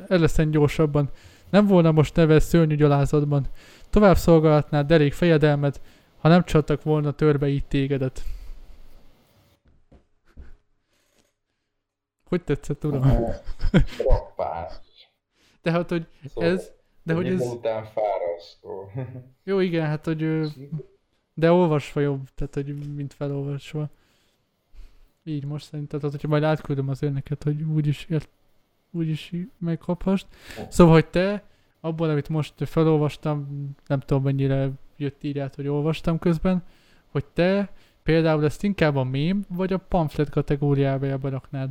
eleszen gyorsabban? Nem volna most neve szörnyű gyalázatban. Tovább szolgálhatnád derék fejedelmet, ha nem csaltak volna törbe így tégedet. Hogy tetszett, uram? De hát, hogy ez... De hogy ez... Után fárasztó. Jó, igen, hát, hogy... De olvasva jobb, tehát, hogy mint felolvasva. Így most szerintem, tehát, hogyha majd átküldöm azért neked, hogy úgyis megkaphast. Szóval, hogy te, abból, amit most felolvastam, nem tudom mennyire jött így át, hogy olvastam közben, hogy te például ezt inkább a mém, vagy a pamflet kategóriába raknád.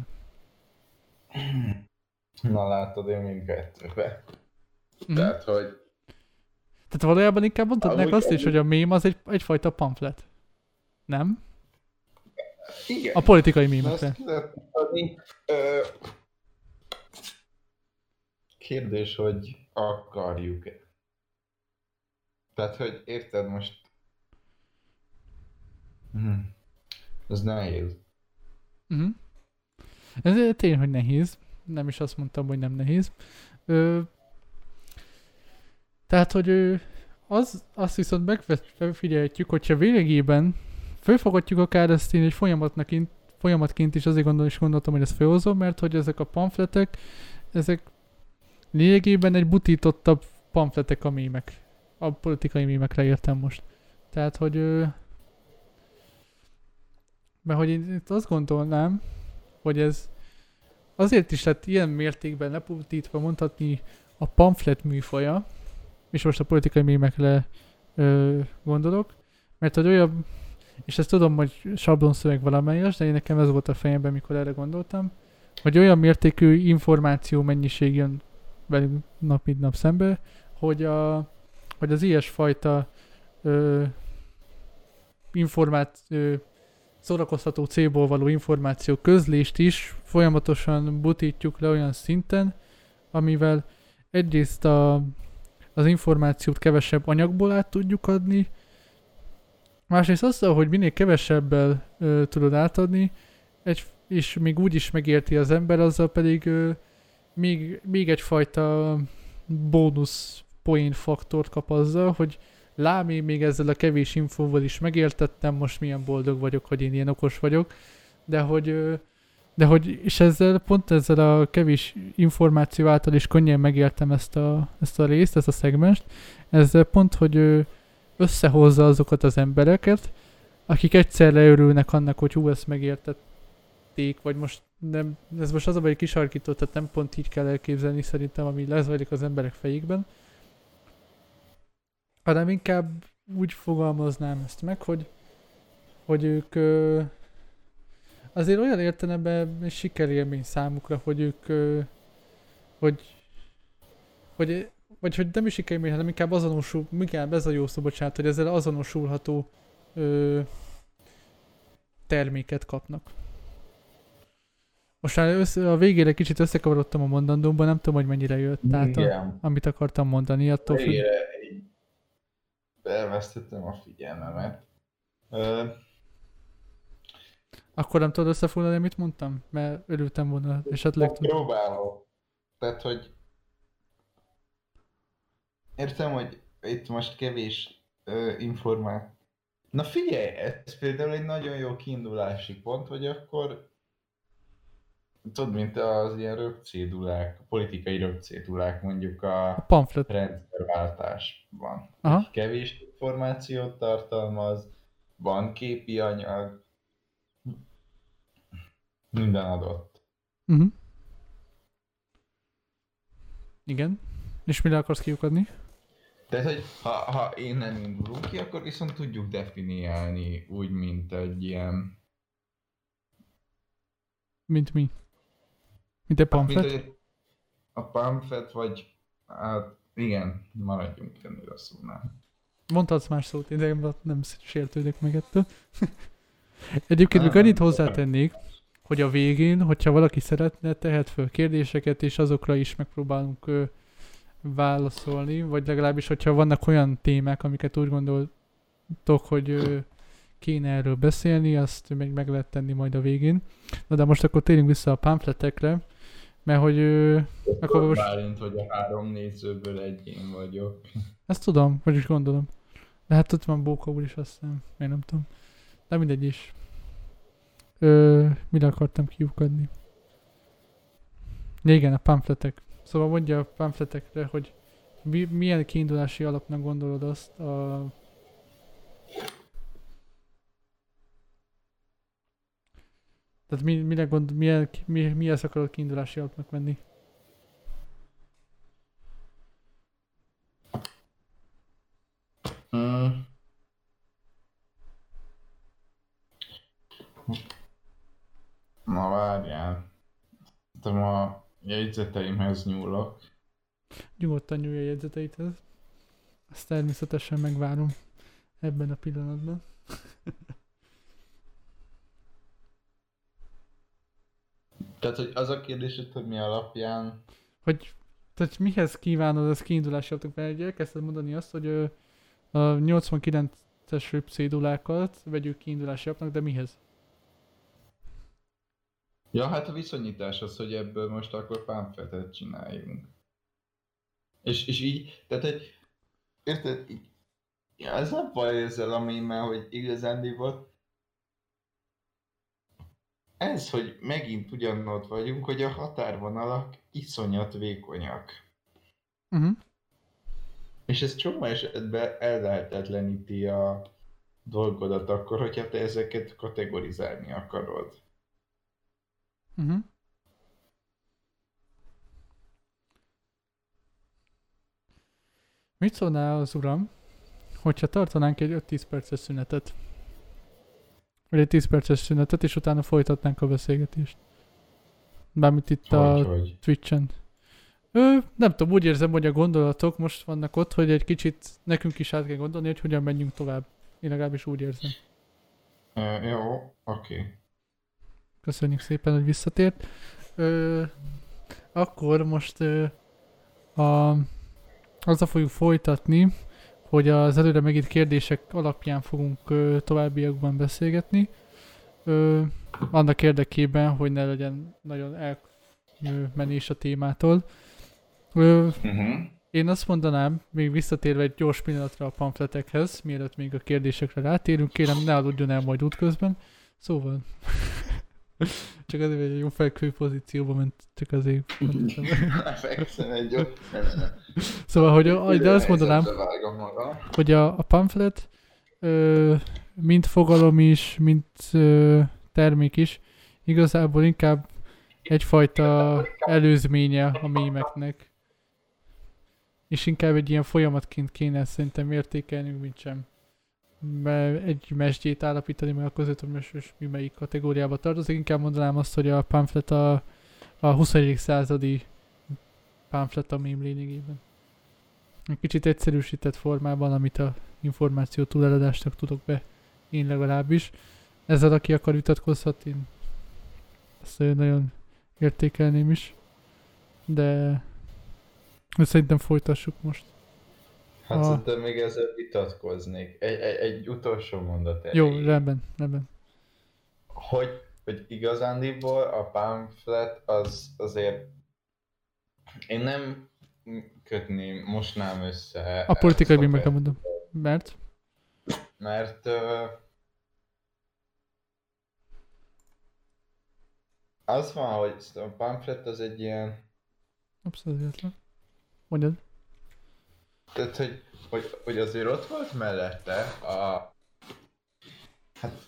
Na látod, én mindkettőbe. Tehát, hogy... Tehát valójában inkább mondhatnák azt is, hogy a mém az egyfajta pamflet. Nem? Igen. A politikai mémekre. Kérdés, hogy akarjuk-e? Tehát, hogy érted most... Ez nehéz. Ez tény, hogy nehéz. Nem is azt mondtam, hogy nem nehéz. Tehát, hogy azt viszont megfigyelhetjük, hogyha végében fölfogatjuk akár ezt én egy folyamatként is, azért gondoltam, hogy ezt felhozom, mert hogy ezek a pamfletek, ezek lényegében egy butítottabb pamfletek a mémek. A politikai mémekre értem most. Tehát, hogy... Mert hogy én azt gondolnám, hogy ez azért is lett ilyen mértékben lebutítva mondhatni a pamflet műfaja, és most a politikai mémekre gondolok, mert hogy olyan, és ezt tudom, hogy sablonszöveg valamelyes, de én nekem ez volt a fejemben, mikor erre gondoltam, hogy olyan mértékű információ mennyiség jön velünk nap mint nap szembe, hogy, hogy az ilyesfajta szórakoztató célból való információ közlést is folyamatosan butítjuk le olyan szinten, amivel egyrészt az információt kevesebb anyagból át tudjuk adni, másrészt azzal, hogy minél kevesebbel tudod átadni, és még úgy is megérti az ember, azzal pedig még egyfajta bónusz poén faktort kap azzal, hogy lám, én még ezzel a kevés infóval is megértettem, most milyen boldog vagyok, hogy én ilyen okos vagyok, de hogy és ezzel, pont ezzel a kevés információ által is könnyen megértem ezt a részt, ezt a szegmest, ezzel pont, hogy összehozza azokat az embereket, akik egyszerre örülnek annak, hogy hú, ezt megértett, megtették, vagy most nem, ez most az a baj, hogy kisarkított, tehát nem pont így kell elképzelni szerintem, ami lezajlik az emberek fejékben, hanem inkább úgy fogalmaznám ezt meg, hogy ők azért olyan értelemben sikerélmény számukra, hogy ők hogy nem is sikerélmény, hanem inkább azonosul, inkább ez a jó szó, bocsánat, hogy ezzel azonosulható terméket kapnak. Most már a végére kicsit összekavarodtam a mondandómban, nem tudom, hogy mennyire jött át, amit akartam mondani. Attól végére elvesztettem a figyelmemet. Akkor nem tudod összefoglalni, mit mondtam? Mert örültem volna, esetleg tudom. Próbálom. Tehát, hogy értem, hogy itt most kevés információ. Na figyelj, ez például egy nagyon jó kiindulási pont, hogy akkor tudod, mint az ilyen röpcédulák, politikai röpcédulák, mondjuk a pamflet rendszerváltásban. Aha. Kevés információt tartalmaz, van képi anyag, minden adott. Uh-huh. Igen. És mire akarsz kiukadni? Tehát, hogy ha én nem indulunk ki, akkor viszont tudjuk definiálni úgy, mint egy ilyen... Mint mi? Mint egy pamflet? Hát, mint egy, a pamflet, vagy... Hát igen, maradjunk ennél a szónál. Mondhatsz más szót, én nem sértődök meg ettől. Egyébként még annyit hozzátennék, hogy a végén, hogyha valaki szeretne, tehet föl kérdéseket, és azokra is megpróbálunk válaszolni, vagy legalábbis, hogyha vannak olyan témák, amiket úgy gondoltok, hogy kéne erről beszélni, azt még meg lehet tenni majd a végén. Na de most akkor térjünk vissza a pamfletekre, mert hogy... Akkor most... Bálint, hogy a 3 nézőből egy én vagyok. Ezt tudom, vagyis gondolom. De hát ott van Bóka úr is, azt hiszem. Én nem tudom. De mindegy is. Mire akartam kiukadni? Igen, a pamfletek. Szóval mondja a pamfletekre, hogy milyen kiindulási alapnak gondolod azt a... Tehát mihez akarod kiindulási alapnak menni? Na várjál. Te ma... jegyzeteimhez nyúlok. Nyugodtan nyúlj a jegyzeteidhez. Azt természetesen megvárom ebben a pillanatban. Tehát, hogy az a kérdésed, hogy mi alapján... Tehát mihez kívánod az kiindulási alapot, mert elkezdted mondani azt, hogy a 89-es cédulákat vegyük kiindulási alapnak, de mihez? Ja, hát a viszonyítás az, hogy ebből most akkor pamfletet csináljunk. És így, tehát hogy, érted, így, ja, ez nem baj ezzel a mémmel, hogy igazán volt. Ez, hogy megint ugyanott vagyunk, hogy a határvonalak iszonyat vékonyak. Uh-huh. És ez csomó esetben ellehetetleníti a dolgodat akkor, hogyha te ezeket kategorizálni akarod. Uh-huh. Mit szólnál az uram, hogyha tartanánk egy 5-10 perces szünetet? Vagy egy 10 perces szünetet, és utána folytatnánk a beszélgetést. Bármit itt hogy. Twitch-en. Nem tudom, úgy érzem, hogy a gondolatok most vannak ott, hogy egy kicsit nekünk is át kell gondolni, hogy hogyan menjünk tovább. Én legalábbis úgy érzem. Jó, oké. Köszönjük szépen, hogy visszatért. Akkor most azzal fogjuk folytatni, hogy az előre megint kérdések alapján fogunk továbbiakban beszélgetni. Annak érdekében, hogy ne legyen nagyon elmenés a témától. Én azt mondanám, még visszatérve egy gyors pillanatra a pamfletekhez, mielőtt még a kérdésekre rátérünk, kérem ne aludjon el majd útközben. Szóval... Csak azért, hogy egy jó fekvő pozícióba ment, csak azért... Fekszem egy jó... Szóval, hogy de azt mondanám, hogy a pamflet mind fogalom is, mind termék is igazából inkább egyfajta előzménye a mémeknek. És inkább egy ilyen folyamatként kéne szerintem értékelnünk, mint sem. Mert egy mesdjét állapítani meg a közvetemös, és mi melyik kategóriába tartozik. Inkább mondanám azt, hogy a pamflet a 21. századi pamflet a mém lényegében. Egy kicsit egyszerűsített formában, amit a információ túleladásnak tudok be, én legalábbis. Ezzel aki akar vitatkozhat, én ezt nagyon értékelném is. De szerintem folytassuk most. Hát szerintem még ezzel vitatkoznék. Egy utolsó mondat elég. Jó, rendben. Hogy igazándiból a pamflet az azért... Én nem kötném, mosnám össze... A politikai bímekkel mondom. Mert? Mert... Az van, hogy a pamflet az egy ilyen... Abszolút értem. Mondjad. Tehát, hogy azért ott volt mellette a... Hát...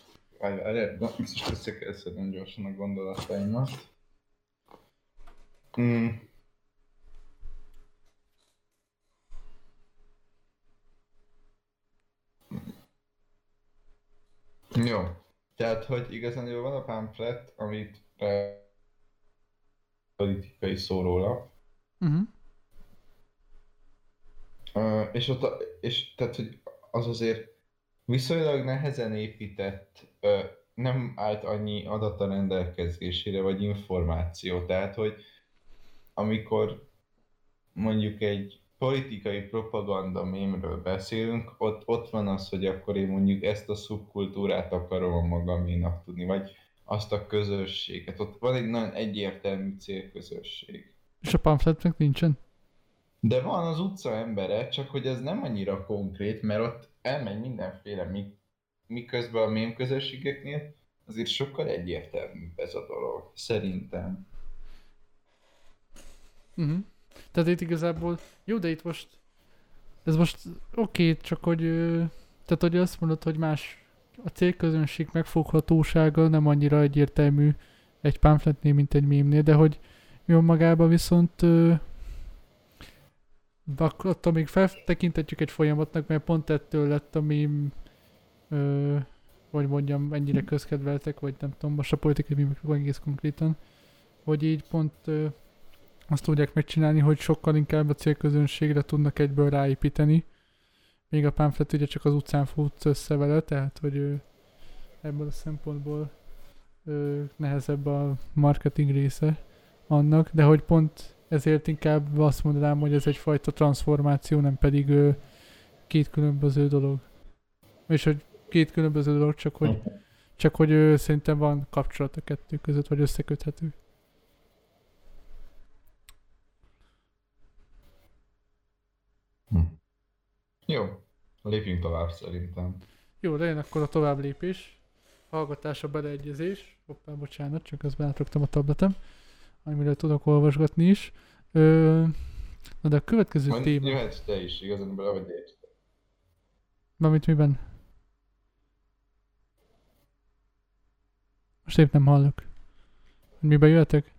Most összekezdem gyorsan a gondolataimat. Jó. Tehát, hogy igazán van a pamflet, amit... politikai szó róla. Uh-huh. Tehát, hogy az azért viszonylag nehezen épített, nem állt annyi adat a rendelkezésére, vagy információ. Tehát, hogy amikor mondjuk egy politikai propaganda mémről beszélünk, ott van az, hogy akkor én mondjuk ezt a szubkultúrát akarom a magaménak tudni, vagy azt a közösséget. Ott van egy nagyon egyértelmű célközösség. És a pamfletnek nincsen? De van az utca embere, csak hogy ez nem annyira konkrét, mert ott elmegy mindenféle, miközben a mém közösségeknél azért sokkal egyértelműbb ez a dolog, szerintem. Uh-huh. Tehát itt igazából, jó, de itt most, ez most oké, csak hogy, tehát hogy azt mondod, hogy más a célközönség megfoghatósága nem annyira egyértelmű egy pamfletnél, mint egy mémnél, de hogy jó magában viszont attól még feltekintetjük egy folyamatnak, mert pont ettől lett a mém, hogy mondjam, ennyire közkedveltek, vagy nem tudom, most a politikai mémek egész konkrétan, hogy így pont azt tudják megcsinálni, hogy sokkal inkább a célközönségre tudnak egyből ráépíteni. Még a pamflet ugye csak az utcán futsz össze vele, tehát hogy ebből a szempontból nehezebb a marketing része annak, de hogy pont ezért inkább azt mondanám, hogy ez egyfajta transformáció, nem pedig két különböző dolog. És hogy két különböző dolog, csak hogy szerintem van kapcsolat a kettő között, vagy összeköthető. Jó, lépjünk tovább szerintem. Jó, de jön akkor a tovább lépés. Hallgatás, a beleegyezés. Hoppá, bocsánat, csak közben átrögtem a tabletem, amiről tudok olvasgatni is. Na de a következő téma... Jöhetsz te is, igazán bele vagy érte. Mármint miben? Most épp nem hallok. Miben jöhetek?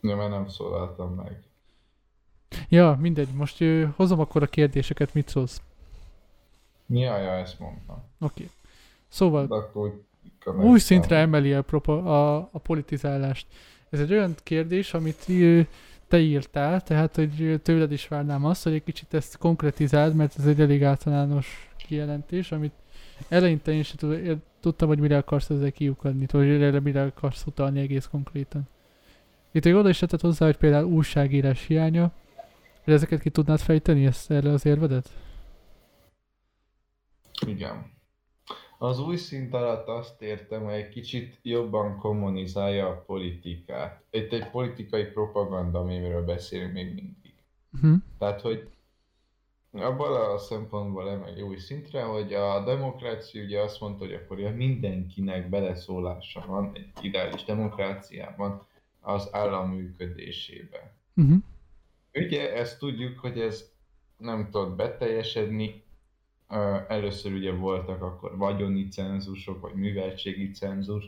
Nem, mert nem szólaltam meg. Ja, mindegy, most hozom akkor a kérdéseket, mit szólsz? Ja, ezt mondtam. Oké. Szóval új szintre emeli a politizálást. Ez egy olyan kérdés, amit te írtál, tehát hogy tőled is várnám azt, hogy egy kicsit ezt konkretizáld, mert ez egy elég általános kijelentés, amit eleinte én sem tudtam, hogy mire akarsz ezzel kiukadni, vagy mire akarsz utalni egész konkrétan. Itt még oda is tetted hozzá, hogy például újságírás hiánya, hogy ezeket ki tudnád fejteni, ezt erre az érvedet? Igen. Az új szint alatt azt értem, hogy egy kicsit jobban kommunizálja a politikát. Itt egy politikai propaganda, amiről beszélünk még mindig. Uh-huh. Tehát, hogy abban a szempontból emel új szintre, hogy a demokrácia ugye azt mondta, hogy akkor mindenkinek beleszólása van egy ideális demokráciában az állam működésében. Uh-huh. Ugye ezt tudjuk, hogy ez nem tud beteljesedni. Először ugye voltak akkor vagyoni cenzusok, vagy műveltségi cenzus,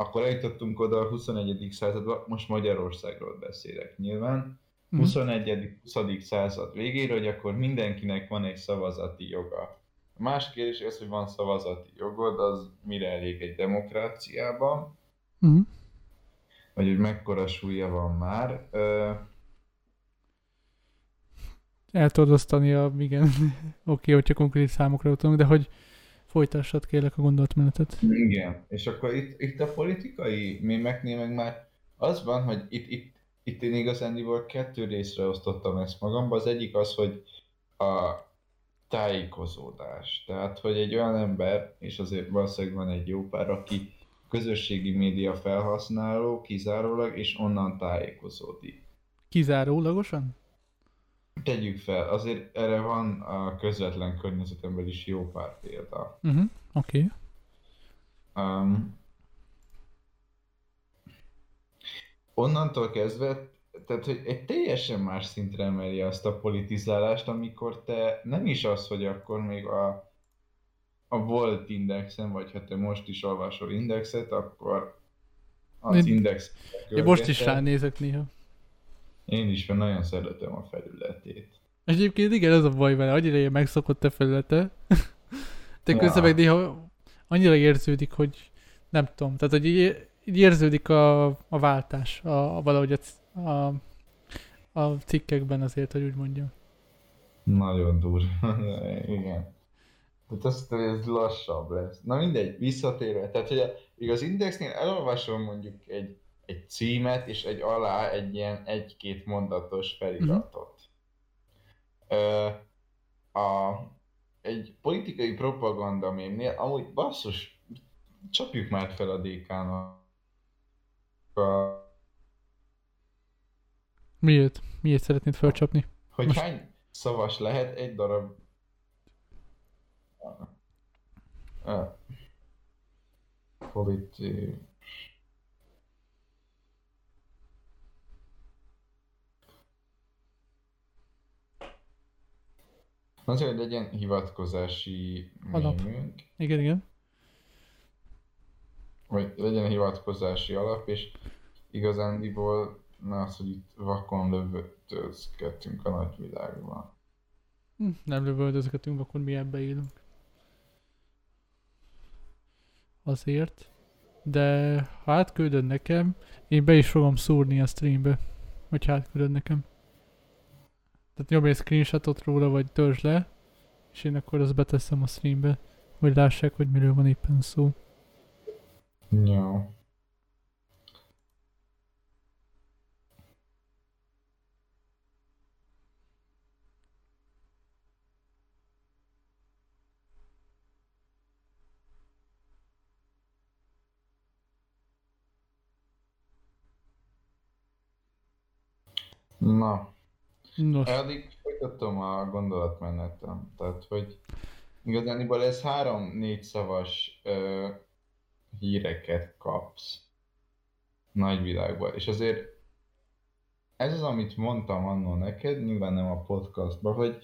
akkor eljutottunk oda a 21. századba, most Magyarországról beszélek nyilván, 21.-20. század végére, hogy akkor mindenkinek van egy szavazati joga. A másik kérdés az, hogy van szavazati jogod, az mire elég egy demokráciában, vagy hogy mekkora súlya van már. El tudod osztani a, igen, oké, hogyha konkrét számokra utalunk, de hogy folytassad kérlek a gondolatmenetet. Igen, és akkor itt a politikai mémeknél meg már az van, hogy itt én igazándiból kettő részre osztottam ezt magamba. Az egyik az, hogy a tájékozódás. Tehát, hogy egy olyan ember, és azért valószínűleg van egy jó pár, aki közösségi média felhasználó kizárólag, és onnan tájékozódik. Kizárólagosan? Tegyük fel, azért erre van a közvetlen környezetemben is jó pár példa. Oké. Onnantól kezdve, tehát hogy egy teljesen más szintre emeli azt a politizálást, amikor te nem is az, hogy akkor még a volt Indexen, vagy ha te most is olvasol Indexet, akkor az Index... Én most is ránézek néha. Én is, mert nagyon szeretem a felületét. Egyébként igen, ez a baj vele, annyira ilyen megszokott a felülete. De közben meg néha annyira érződik, hogy nem tudom, tehát hogy így érződik a váltás valahogy a cikkekben azért, hogy úgy mondjam. Nagyon durva, igen. Tehát azt mondja, hogy ez lassabb lesz. Na mindegy, visszatérve. Tehát, hogy az Indexnél elolvasom mondjuk egy címet, és egy alá egy ilyen egy-két mondatos feliratot. Egy politikai propaganda mémnél, amúgy basszus, csapjuk már fel a DK-nak. Miért szeretnéd felcsapni? Hogy most... hány szavas lehet egy darab... Azért, hogy legyen hivatkozási alap. Mémünk. Igen. Vagy legyen hivatkozási alap, és igazándiból az, hogy itt vakon lövöldözgetünk a nagyvilágban. Nem lövöldözgetünk, akkor mi ebbe élünk. Azért. De ha átküldöd nekem, én be is fogom szúrni a streambe, hogyha átküldöd nekem. Tehát nyomj egy screenshotot róla, vagy törzs le, és én akkor azt beteszem a streambe, hogy lássák, hogy miről van éppen szó. Jó. Na. Nos. Addig folytatom a gondolatmenetem, tehát hogy igazániból ez 3-4 szavas híreket kapsz nagyvilágban, és azért ez az, amit mondtam annól neked, nyilván nem a podcastban, hogy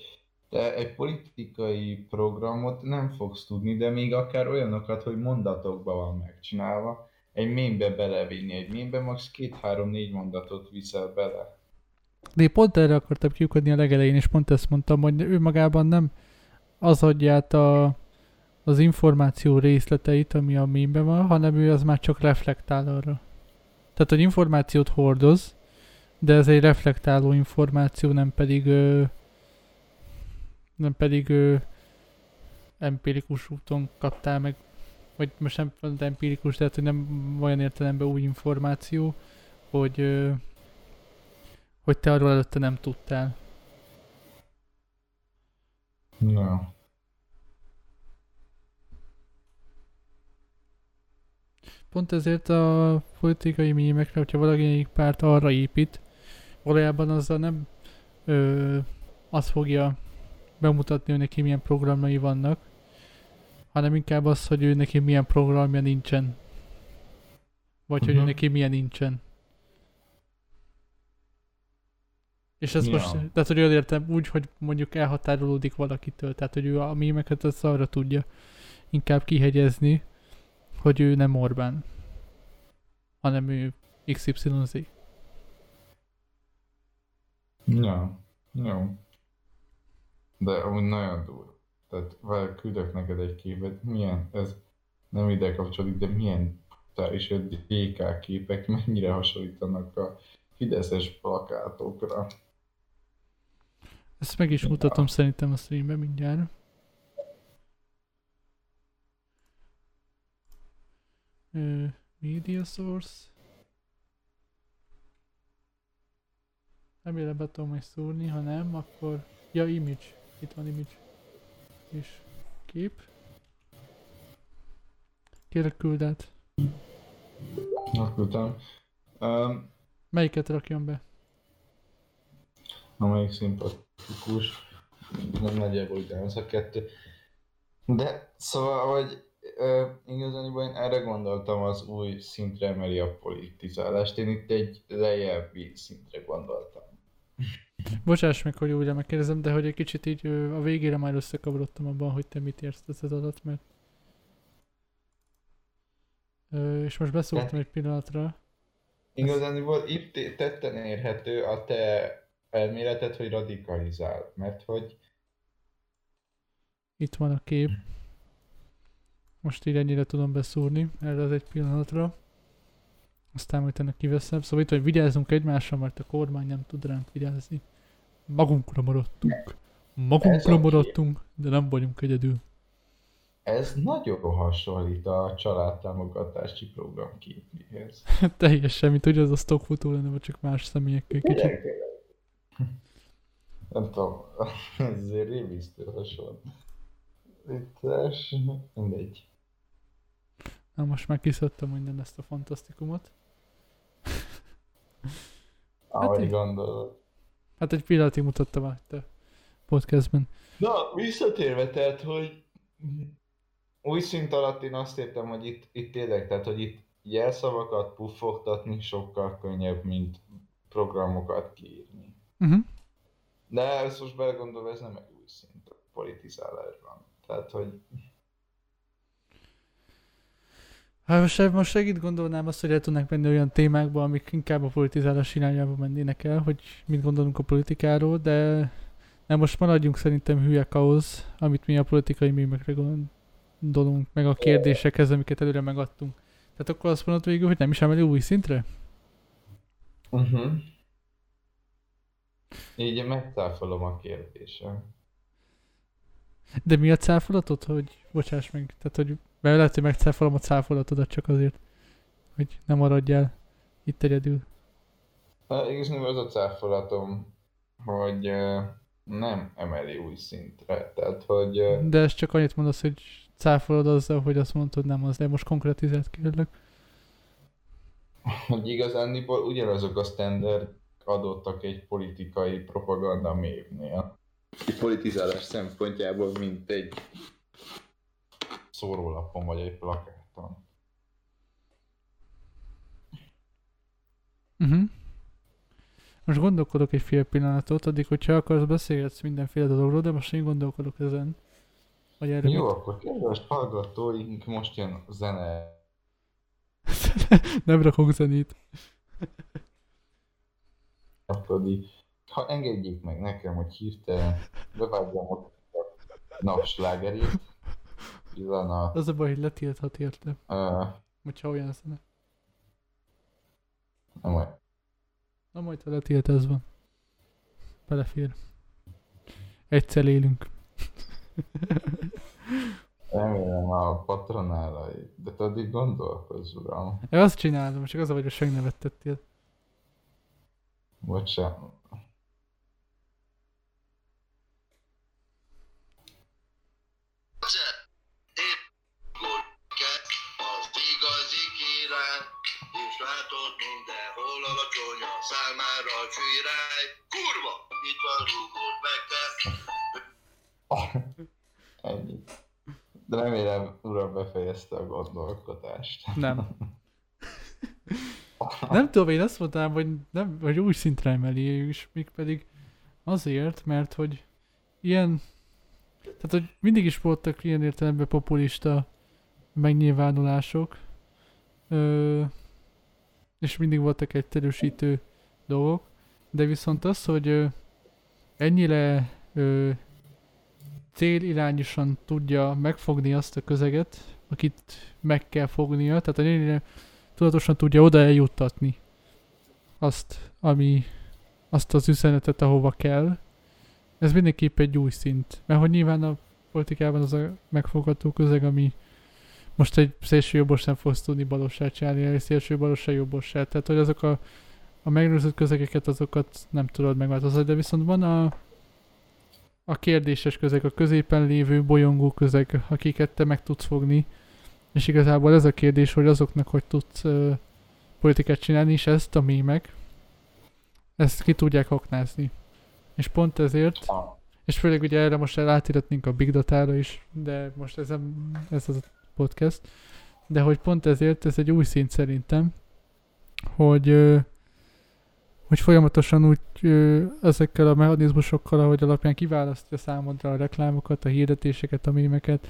te egy politikai programot nem fogsz tudni, de még akár olyanokat, hogy mondatokban van megcsinálva, egy mémbe belevinni, egy mémbe max 2-3-4 mondatot viszel bele. De én pont erre akartam kiukadni a legelején, és pont ezt mondtam, hogy ő magában nem az adja át az információ részleteit, ami a mémben van, hanem ő az már csak reflektál arra. Tehát, hogy információt hordoz, de ez egy reflektáló információ, nem pedig empirikus úton kaptál meg, vagy most nem empirikus, tehát hogy nem olyan értelemben új információ, hogy te arról előtte nem tudtál. No. Pont ezért a politikai mémekre, hogyha valaki párt arra épít, valójában azzal nem azt fogja bemutatni, hogy neki milyen programjai vannak, hanem inkább az, hogy ő neki milyen programja nincsen. Vagy hogy ő neki milyen nincsen. És ez most, tehát hogy értem úgy, hogy mondjuk elhatárolódik valakitől, tehát hogy ő a mémeket az arra tudja inkább kihegyezni, hogy ő nem Orbán. hanem ő XYZ. Ja, jó. De úgy nagyon durva. Tehát várj, küldök neked egy képet, milyen, ez nem ide kapcsolódik, de milyen és a DK képek mennyire hasonlítanak a fideszes plakátokra. Ezt meg is mutatom szerintem a streamben mindjárt. Media source. Remélem be tudom majd szúrni, ha nem, akkor... Ja, image. Itt van image. És kép. Kérlek küld át. Megküldtem. Melyiket rakjam be? Amelyik szimpatikus. Nem nagyjából ugyanaz a kettő. De szóval, hogy igazából én erre gondoltam az új szintre emeli a politizálást. Én itt egy lejjebbi szintre gondoltam. Bocsáss meg, hogy újra megkérdezem, de hogy egy kicsit így a végére már összekavarodtam abban, hogy te mit érsz az adat, mert... és most beszóltam egy pillanatra. Igazából itt tetten érhető a te elméleted, hogy radikalizál, mert hogy... Itt van a kép. Most így ennyire tudom beszúrni, erre az egy pillanatra. Aztán majd ennek kiveszem. Szóval itt, hogy vigyázzunk egymásra, mert a kormány nem tud ránk vigyázni. Magunkra maradtunk. Magunkra maradtunk, de nem vagyunk egyedül. Ez nagyon hasonlít a családtámogatási program képéhez. Teljesen, mint ugyanaz a stockfutó lenne, vagy csak más személyekkel kicsit. Nem tudom, ezért rémisztő hasonló. Littes, mindegy. Na most már kiszedtem minden ezt a fantasztikumot. Ahogy gondolod. Hát egy pillanatig mutattam át a podcastben. Na, visszatérve, tehát, hogy új szint alatt én azt értem, hogy itt tényleg, tehát, hogy itt jelszavakat puffogtatni sokkal könnyebb, mint programokat kiírni. Uh-huh. De ezt most belegondolva, ez nem egy új szint a politizálásban. Tehát, hogy... Hát most segít gondolnám azt, hogy el tudnánk menni olyan témákba, amik inkább a politizálás irányába mennének el, hogy mit gondolunk a politikáról, de nem most maradjunk szerintem hülyek ahhoz, amit mi a politikai mémekre gondolunk, meg a kérdésekhez, amiket előre megadtunk. Tehát akkor azt mondod végül, hogy nem is emelő új szintre? Uh-huh. Így megtáfolom a kérdésem. De mi a cáfolatod, hogy... Bocsáss meg, tehát hogy... Mert lehet, hogy megcáfolom a cáfolatodat csak azért, hogy nem maradjál itt egyedül. Igazából az a cáfolatom, hogy nem emeli új szintre, tehát hogy... De ez csak annyit mondasz, hogy cáfolod azzal, hogy azt mondtad nem az, de most konkretizált kérlek. Hogy igazándiból ugyanazok a standard adottak egy politikai propaganda mévnél. Egy politizálás szempontjából, mint egy... szórólapon vagy egy plakáton. Uh-huh. Most gondolkodok egy fél pillanatot, addig, hogyha akarsz, beszélgetsz mindenféle dologról, de most én gondolkodok ezen. Jó, akkor kedves hallgatóink, most jön zene. Nem rakok zenét. Ha engedjék meg nekem, hogy hirtelen bevágjam a napslágerét. Pillanat. Az a baj, hogy letilthat érte. Hogyha olyan szene. Na majd. Na majd, ha letilt, ez van. Belefér. Egyszer élünk. Remélem a patronálai. De te addig gondolkozz, uram. Én azt csinálom, csak az a vagy, hogy segnevet tettél. Bocsánat. Számára csirály, kurva! Itt van Google, meg te! Ennyi. De remélem, uram befejezte a gondolkodást. Nem. Nem tudom, én azt mondtam, hogy, nem, hogy új szintre emeli, és még pedig azért, mert hogy ilyen... Tehát, hogy mindig is voltak ilyen értelemben populista megnyilvánulások. és mindig voltak egyszerűsítő dolgok, de viszont az, hogy ennyire célirányosan tudja megfogni azt a közeget, akit meg kell fognia, tehát ennyire tudatosan tudja oda eljuttatni azt, ami, azt az üzenetet, ahova kell. Ez mindenképp egy új szint, mert hogy nyilván a politikában az a megfogható közeg, ami most egy szélső jobbos nem fogsz tudni balossá csinálni, egy szélső balossá jobbossá. Tehát, hogy azok a megrőzött közegeket, azokat nem tudod megváltoztatni, de viszont van a kérdéses közeg, a középen lévő bolyongó közeg, akiket te meg tudsz fogni, és igazából ez a kérdés, hogy azoknak, hogy tudsz politikát csinálni, és ezt a mémek, ezt ki tudják aknázni. És pont ezért, és főleg ugye erre most átíratnénk a Big Data-ra is, de most ez az a podcast, de hogy pont ezért ez egy új szint szerintem, hogy folyamatosan úgy ezekkel a mechanizmusokkal, ahogy alapján kiválasztja számodra a reklámokat, a hirdetéseket, a mémeket,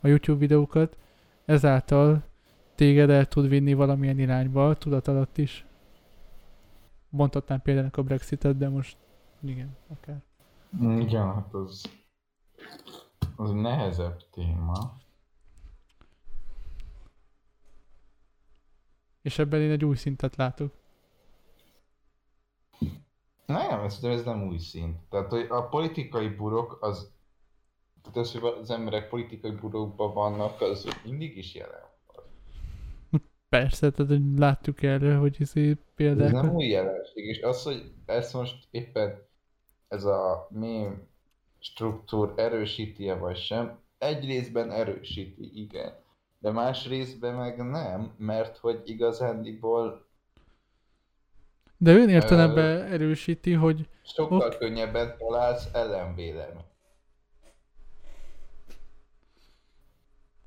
a YouTube videókat, ezáltal téged el tud vinni valamilyen irányba, tudat alatt is. Mondhatnám például a Brexitet, de most igen, akár. Igen, hát az nehezebb téma. És ebben én egy új szintet látok. Nem, ez nem új szint. Tehát a politikai burok az... Tehát az, hogy az emberek politikai burokban vannak, az mindig is jelen van. Persze, tehát láttuk erre, hogy izé példákat... Ez nem új jelenség, és az, hogy ezt most éppen ez a mém struktúr erősíti-e vagy sem, egy részben erősíti, igen. De más részben meg nem, mert hogy igazándiból... De ön értelemben erősíti, hogy... Sokkal könnyebben találsz ellenvéleményt.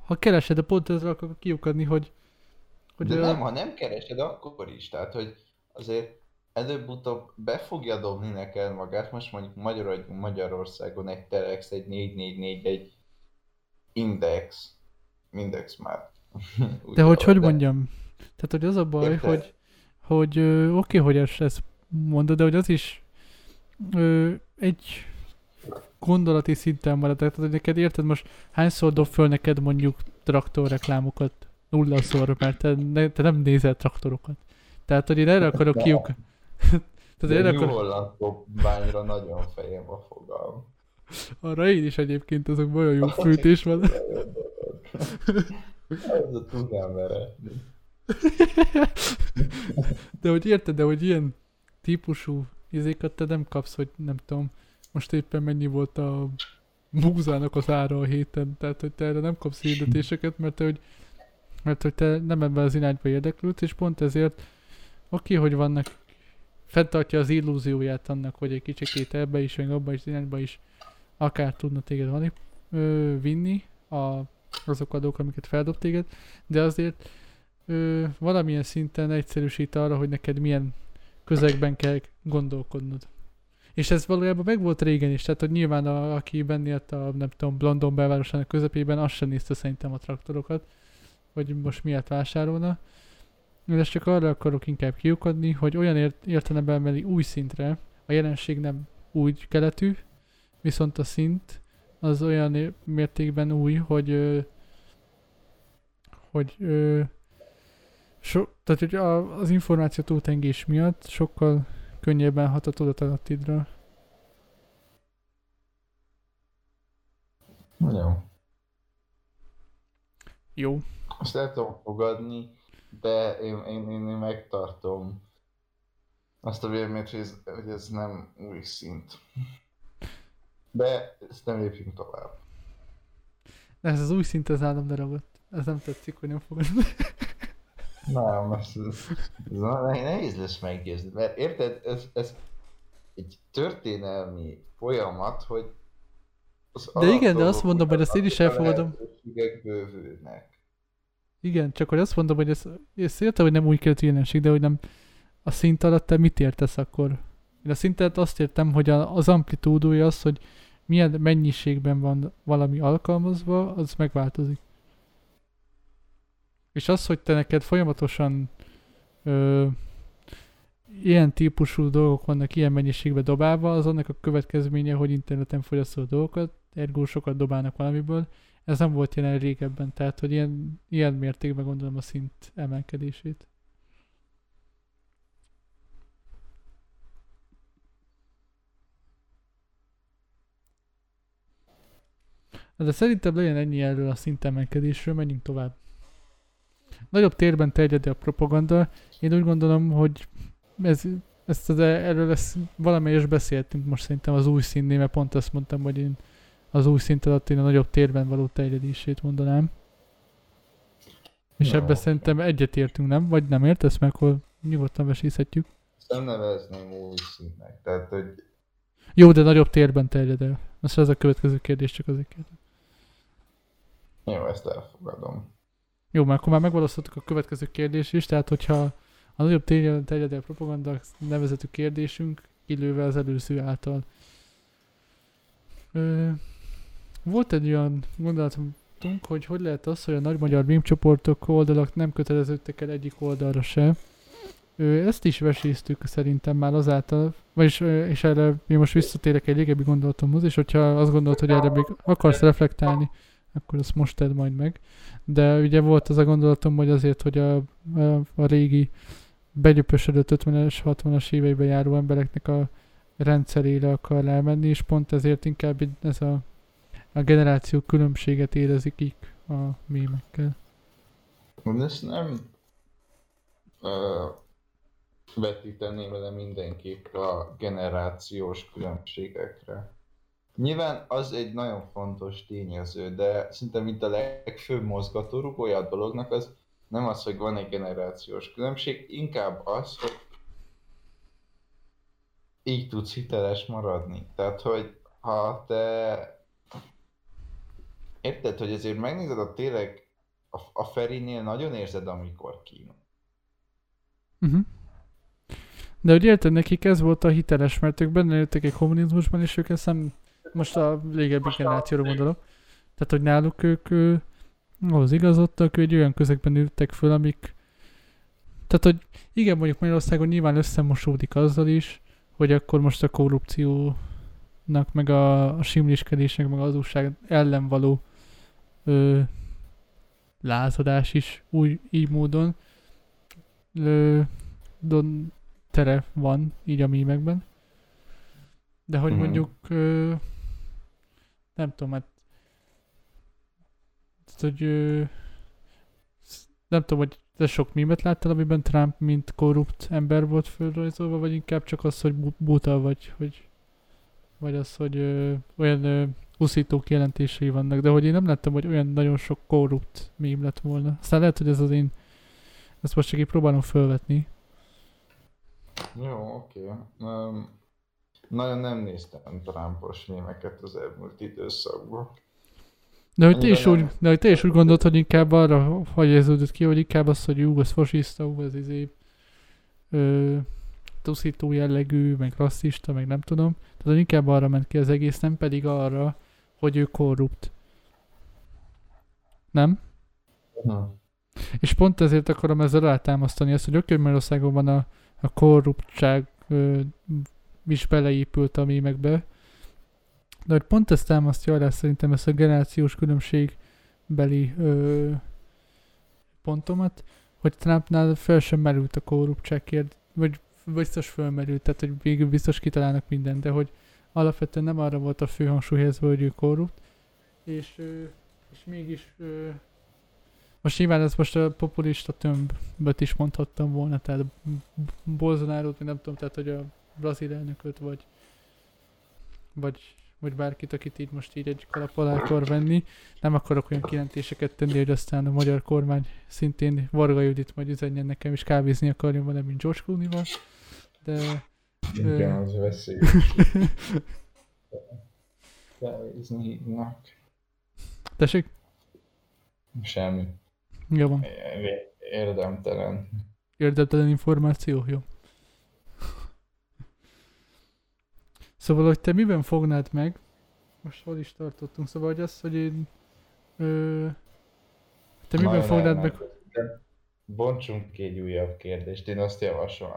Ha keresed a pont ezzel, akkor kiukadni, hogy de nem, ha nem keresed, akkor is. Tehát, hogy azért előbb-utóbb be fogja dobni neked magát. Most mondjuk Magyarországon egy Telex, egy 444, egy Index. Index már. De hogy mondjam? Tehát, hogy az a baj, érted? hogy oké, hogy ezt mondod, de hogy az is egy gondolati szinten marad. Tehát, hogy neked érted most hányszor dob föl neked mondjuk traktorreklámokat? Nullaszor, mert te nem nézel traktorokat. Tehát, hogy én erre akarok kiukadni. De New Holland bányra nagyon fejem a fogalm. Arra én is egyébként, azok nagyon jó fűtés van. Ez a tudnám veretni. De hogy érted, de hogy ilyen típusú izékat te nem kapsz, hogy nem tudom, most éppen mennyi volt a búzának az ára a héten, tehát hogy te erre nem kapsz hirdetéseket, mert hogy te nem ebben az irányba érdeklődsz, és pont ezért oké, hogy vannak, fenntartja az illúzióját annak, hogy egy kicsikét ebbe is, meg abba is, irányba is akár tudna téged vinni azok a dolgok, amiket feldob téged, de azért valamilyen szinten egyszerűsít arra, hogy neked milyen közegben kell gondolkodnod. És ez valójában meg volt régen is, tehát hogy nyilván aki bennélt a nem tudom, London belvárosának közepében, azt sem nézte szerintem a traktorokat, hogy most miért vásárolna. De csak arra akarok inkább kiukadni, hogy olyan értelemben emeli új szintre, a jelenség nem úgy keletű, viszont a szint az olyan mértékben új, hogy az információ túltengés miatt sokkal könnyebben hat a tudatalattidra. Nagyon. Jó. Azt el tudom fogadni, de én megtartom azt a véleményt, hogy ez nem új szint. De ezt nem lépjünk tovább. De ez az új szint az államdarabot. Ez nem tetszik, hogy nem fogadni. Nem, ez nehéz lesz meggyőzni, mert érted, ez egy történelmi folyamat, hogy az de igen, de azt mondom, hogy ezt én is elfogadom. Igen, csak hogy azt mondom, hogy ezt értem, hogy nem úgy kellett jelenség, de hogy nem a szint alatt te mit értesz akkor? Én a szintet azt értem, hogy az amplitúdója az, hogy milyen mennyiségben van valami alkalmazva, az megváltozik. És az, hogy te neked folyamatosan ilyen típusú dolgok vannak ilyen mennyiségbe dobálva, az annak a következménye, hogy interneten fogyasztó dolgokat, ergo sokat dobálnak valamiből. Ez nem volt jelen régebben, tehát hogy ilyen mértékben gondolom a szint emelkedését. De szerintem legyen ennyi erről a szintemelkedésről, menjünk tovább. Nagyobb térben terjed a propaganda. Én úgy gondolom, hogy erről valamelyest beszéltünk most szerintem az új színnél, mert pont azt mondtam, hogy én az új szint alatt én a nagyobb térben való terjedését mondanám. És ebben szerintem egyetértünk, nem? Vagy nem értesz meg, hol nyugodtan vesészhetjük. Nem nevezném új színnek, tehát hogy... Jó, de nagyobb térben terjed el. Most ez a következő kérdés, csak azért kérdem. Jó, ezt elfogadom. Jó, mert akkor már megválasztottuk a következő kérdést is, tehát hogyha a nagyobb térben terjed el propaganda nevezetű kérdésünk, illőve az előző által. Volt egy olyan gondolatunk, hogy lehet az, hogy a nagy magyar mémcsoportok oldalak nem köteleződtek el egyik oldalra se. Ezt is veséztük szerintem már azáltal, vagyis és erre én most visszatérek egy régebbi gondolatomhoz, és hogyha azt gondolod, hogy erre még akarsz reflektálni, akkor azt most tedd majd meg. De ugye volt az a gondolatom, hogy azért, hogy a régi begyöpösödött 50-es, 60-as éveiben járó embereknek a rendszerére akar elmenni, és pont ezért inkább ez a generáció különbséget érezik így a mémekkel. Ezt nem vetíteném le mindenképp a generációs különbségekre. Nyilván az egy nagyon fontos tényező, de szinte mint a legfőbb mozgatórugója a dolognak az nem az, hogy van egy generációs különbség, inkább az, hogy így tudsz hiteles maradni. Tehát, hogy ha te... Érted, hogy ezért megnézed a tényleg a Ferinél nagyon érzed, amikor kín. Uh-huh. De ugye érted, nekik ez volt a hiteles, mert ők benne jöttek egy kommunizmusban, és ők ezt nem... Most a régebbi generációra gondolok. Tehát, hogy náluk ők ahhoz igazodtak, hogy egy olyan közegben ültek föl, amik... Tehát, hogy igen, mondjuk Magyarországon nyilván összemosódik azzal is, hogy akkor most a korrupciónak, meg a simliskedésnek, meg az adósság ellen való lázadás is úgy, így módon tere van, így a mémekben. De hogy mondjuk, nem tudom, hát, hogy nem tudom, hogy te sok mémet láttál, amiben Trump mint korrupt ember volt fölrajzolva, vagy inkább csak az, hogy buta vagy, vagy az, hogy olyan uszító kijelentései vannak, de hogy én nem láttam, hogy olyan nagyon sok korrupt mém lett volna. Aztán lehet, hogy ez az én, ezt most csak így próbálom fölvetni. Jó, oké. Nagyon nem néztem Trumpos mémeket az elmúlt időszakban. De hogy te is úgy gondolod, hogy inkább arra hagyjázódott ki, hogy inkább az, hogy jó, ez fasiszta, jó, ez tuszító jellegű, meg rasszista, meg nem tudom. Tehát inkább arra ment ki az egész, nem pedig arra, hogy ő korrupt. Nem? Nem. És pont ezért akarom ezzel rátámasztani azt, hogy Magyarországon van a korruptság is beleépült a mémekbe. De hogy pont ezt támasztja alá szerintem ezt a generációs különbségbeli pontomat, hogy Trumpnál fel sem merült a korruptságért, vagy biztos felmerült, tehát hogy végül biztos kitalálnak mindent, de hogy alapvetően nem arra volt a fő hangsúlyhelyezve, hogy ő korrupt, és mégis most nyilván ez most a populista tömböt is mondhattam volna, tehát Bolsonarót, nem tudom, tehát hogy a brazil elnököt, vagy bárkit, akit így most így egy kalap alá akar venni. Nem akarok olyan kijelentéseket tenni, hogy aztán a magyar kormány szintén Varga Judit majd üzenjen nekem, és kávézni akarjon vele, mint George Clooney-val. De... Igen, az veszélyes. Kávézni hívnak. Tessék? Semmi. Jó van. Érdemtelen. Érdemtelen információ? Jó. Szóval, hogy te miben fognád meg, most hol is tartottunk, szóval, hogy az, hogy én... te miben fognád meg... Bontsunk ki egy újabb kérdést, én azt javaslom.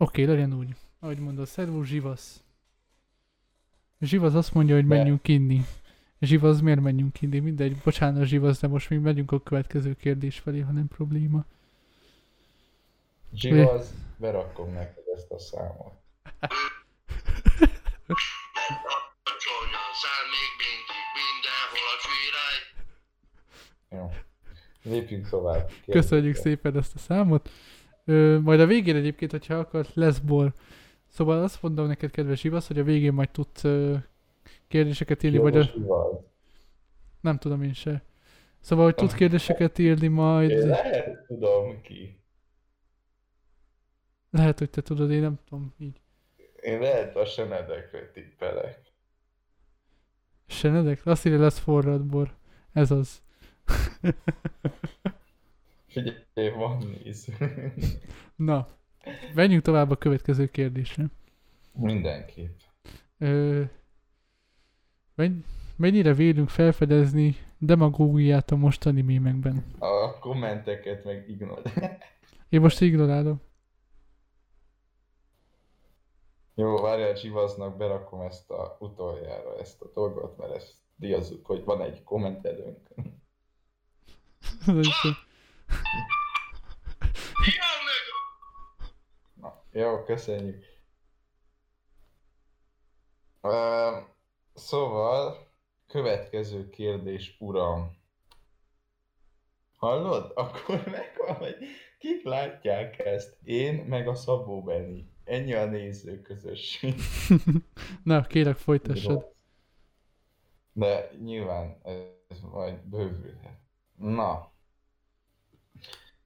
Oké, legyen úgy. Ahogy mondod, szervus, Zsivasz. Zsivasz azt mondja, hogy menjünk inni. Zsivasz, miért menjünk inni? Mindegy, bocsánat Zsivasz, de most még megyünk a következő kérdés felé, ha nem probléma. Zsivasz, berakkom neked ezt a számot. Jó. Lépjünk tovább. Kérdésre. Köszönjük szépen ezt a számot. Majd a végén egyébként, hogyha akarsz, lesz bor. Szóval azt mondom neked, kedves Ivasz, hogy a végén majd tudsz kérdéseket írni, vagy a... Nem tudom én se. Szóval, hogy tudsz kérdéseket írni majd... Én lehet, tudom ki. Lehet, hogy te tudod, én nem tudom így. Én lehet a Senedekre tippelek. Senedek? Azt írja, lesz forrad bor. Ez az. Figyelj, van víz. Na, menjünk tovább a következő kérdésre. Mindenképp. Mennyire vélünk felfedezni demagógiát a mostani mémekben? A kommenteket meg ignorálom. Én most ignorálom. Jó, várjál, Zsivasznak berakom ezt a utoljára, ezt a dolgot, mert ezt díjazzuk, hogy van egy kommentelőnk. Na, jó, köszönjük. Szóval, következő kérdés, uram. Hallod? Akkor megvan, hogy kik látják ezt? Én meg a Szabó Beni. Ennyi a nézőközösség. Na, kérlek, folytassad. De nyilván ez majd bővülhet. Na.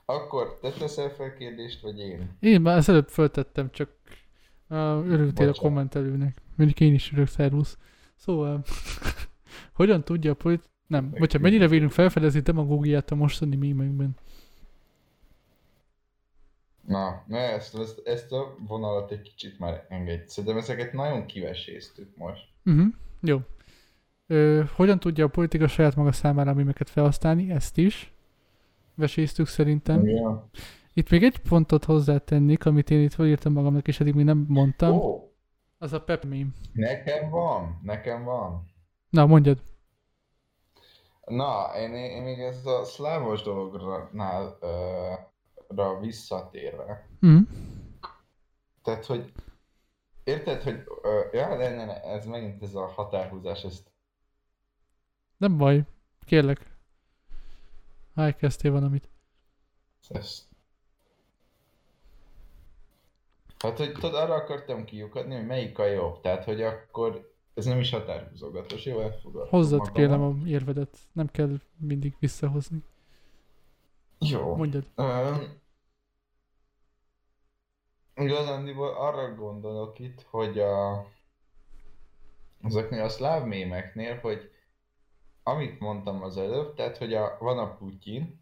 Akkor te teszel fel kérdést, vagy én? Én már az előbb föltettem, csak örültél a kommentelőnek. Mondjuk én is örök, szervusz. Szóval, hogyan tudja a mennyire vélünk felfedezni demagógiát a mostani mémekben? Na, ezt a vonalat egy kicsit már engedj. Szerintem ezeket nagyon kiveséztük most. Jó. Hogyan tudja a politika saját maga számára a mémeket felhasználni? Ezt is veséztük szerintem. Yeah. Itt még egy pontot hozzátennék, amit én itt felírtam magamnak, és eddig még nem mondtam. Oh. Az a Pepe mém. Nekem van. Na, mondjad. Na, én még ezt a szlávos dolognál visszatérve. Mm. Tehát, hogy érted, hogy ez megint ez a határhúzás, ezt nem baj, kérlek. Háj, kezdtél valamit. Hát, hogy tudod, arra akartam kiukadni, hogy melyik a jobb. Tehát, hogy akkor ez nem is határhúzogatos, jó, elfogadom. Hozzad kérlem a érvedet, nem kell mindig visszahozni. Jó. Mondjad. Igazándiból arra gondolok itt, hogy azoknél a szláv mémeknél, hogy amit mondtam az előbb, tehát hogy van a Putyin.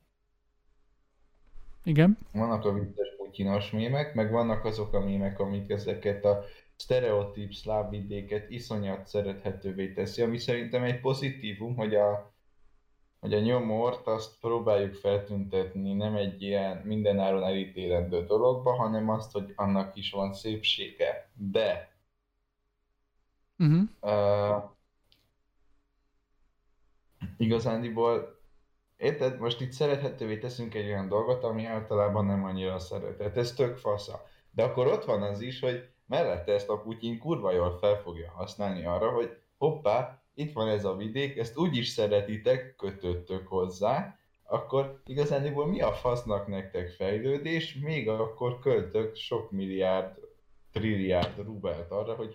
Igen. Vannak a vicces putyinos mémek, meg vannak azok a mémek, amik ezeket a sztereotíp szláv vidéket iszonyat szerethetővé teszi, ami szerintem egy pozitívum, hogy a nyomort azt próbáljuk feltüntetni nem egy ilyen mindenáron elítélendő dologba, hanem azt, hogy annak is van szépsége. De igazándiból, érted, most itt szerethetővé teszünk egy olyan dolgot, ami általában nem annyira szeretett. Ez tök fasza. De akkor ott van az is, hogy mellette ezt a Putyin kurva jól fel fogja használni arra, hogy hoppá, itt van ez a vidék, ezt úgy is szeretitek, kötöttök hozzá, akkor igazániból mi a fasznak nektek fejlődés, még akkor költök sok milliárd, trilliárd rubelt arra, hogy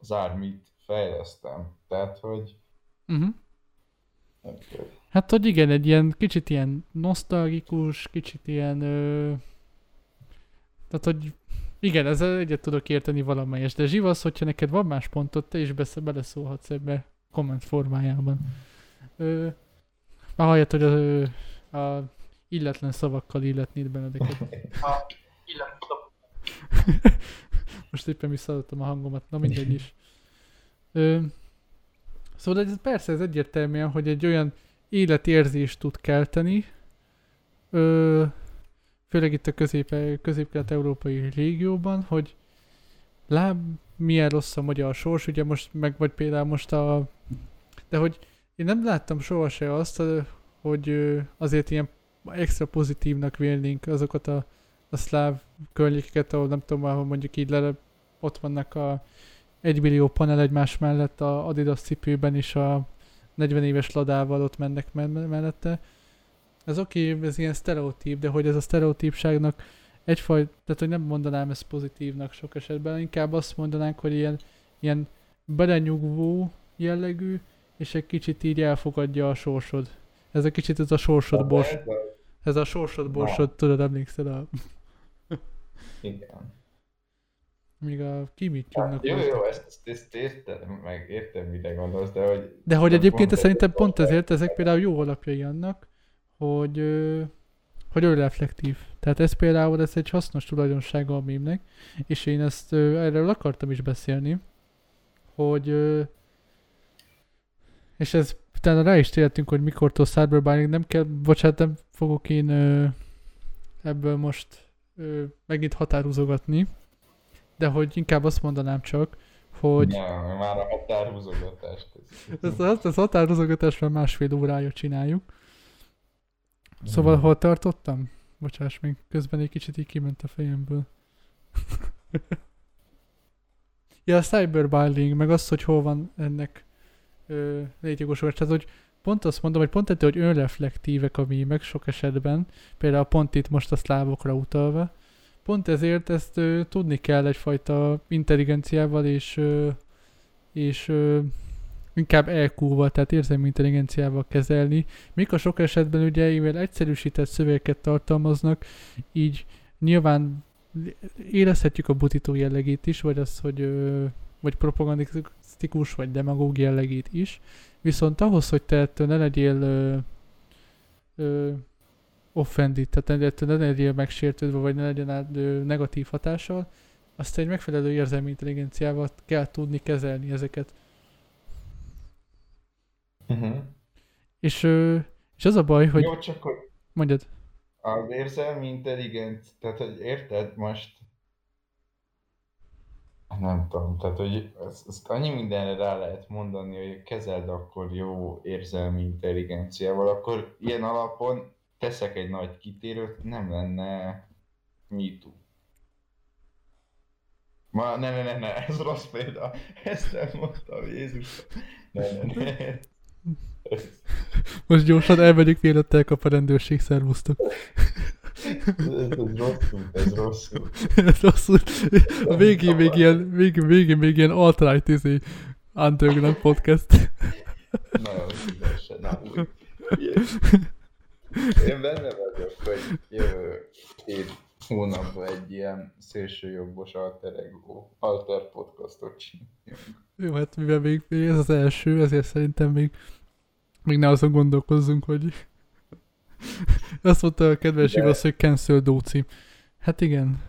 az ármit fejlesztem. Tehát, hogy... Hát, hogy igen, egy ilyen kicsit ilyen nosztalgikus, kicsit ilyen... Tehát, hogy igen, ezzel egyet tudok érteni valamelyest, de Zsivasz, hogyha neked van más pontot, te is beleszólhatsz ebbe komment formájában. Már halljad, hogy a illetlen szavakkal illetnéd Benedeket. Most éppen visszaadottam a hangomat, na mindegy is. Szóval ez, persze ez egyértelműen, hogy egy olyan életérzést tud kelteni, főleg itt a közép-kelet-európai régióban, hogy milyen rossz a magyar sors, ugye most meg vagy például most a... De hogy én nem láttam sohasem azt, hogy azért ilyen extra pozitívnak vélnénk azokat a szláv környékeket, ahol nem tudom, ahol mondjuk így ott vannak a 1 millió panel egymás mellett a Adidas cipőben is a 40 éves ladával ott mennek mellette. Ez oké, ez ilyen sztereotíp, de hogy ez a sztereotípságnak egyfajta, tehát hogy nem mondanám ezt pozitívnak sok esetben, inkább azt mondanánk, hogy ilyen belenyugvó jellegű, és egy kicsit így elfogadja a sorsod. Ez egy kicsit ez a sorsod-borsod. Ez a sorsod-borsod, tudod, emlékszel a... Igen. Még a kimitjúnak... Jó, ezt értem, meg értem, mire gondolsz, de hogy... De hogy egyébként szerintem pont ezért ezek például jó alapjai annak, hogy önreflektív. Tehát ez például ez egy hasznos tulajdonsága a mémnek, és én ezt erről akartam is beszélni, hogy... És ez utána rá is tértünk, hogy mikortól Cyberbullying nem kell, bocsánat, nem fogok én ebből most megint határhúzogatni, de hogy inkább azt mondanám csak, hogy... Nem, már a határhúzogatást. Ezt a határhúzogatást már másfél órája csináljuk. Szóval hol tartottam? Bocsáss, még közben egy kicsit így kiment a fejemből. Ja, a Cyberbullying, meg az, hogy hol van ennek létjogosulás. Tehát, hogy pont azt mondom, hogy pont ettől, hogy önreflektívek a mémek sok esetben, például pont itt most a szlávokra utalva, pont ezért ezt tudni kell egyfajta intelligenciával és inkább EQ-val, tehát érzelmi intelligenciával kezelni. Mik a sok esetben ugye, mivel egyszerűsített szövegeket tartalmaznak, így nyilván érezhetjük a butító jellegét is, vagy az, hogy vagy propagandisztikus, vagy demagóg jellegét is, viszont ahhoz, hogy te ettől ne legyél offended, tehát ettől ne legyél megsértődve, vagy ne legyen negatív hatással, azt egy megfelelő érzelmi intelligenciával kell tudni kezelni ezeket. Uh-huh. És az a baj, hogy... Jó, csak hogy... Mondjad. Az érzelmi intelligencia, tehát hogy érted most... Nem tudom, tehát hogy ezt annyi mindenre rá lehet mondani, hogy kezeld akkor jó érzelmi intelligenciával, akkor ilyen alapon teszek egy nagy kitérőt, nem lenne MeToo. Ma ne, ez rossz példa, ezt nem mondtam, Jézus. Ne. Most gyorsan elmegyük, mielőtt elkap a rendőrség, szervusztok. Ez rosszul. Ez rosszul. A végén még ilyen alt-right underground podcast. Nagyon szívesen, nem úgy. Én benne vagyok, hogy jövő hónapban egy ilyen szélsőjobbos alter podcastot csináljunk. Jó, hát mivel még ez az első, ezért szerintem még ne azon gondolkozzunk, hogy... Azt mondta a kedves igaz, hogy cancel Dóci. Hát igen.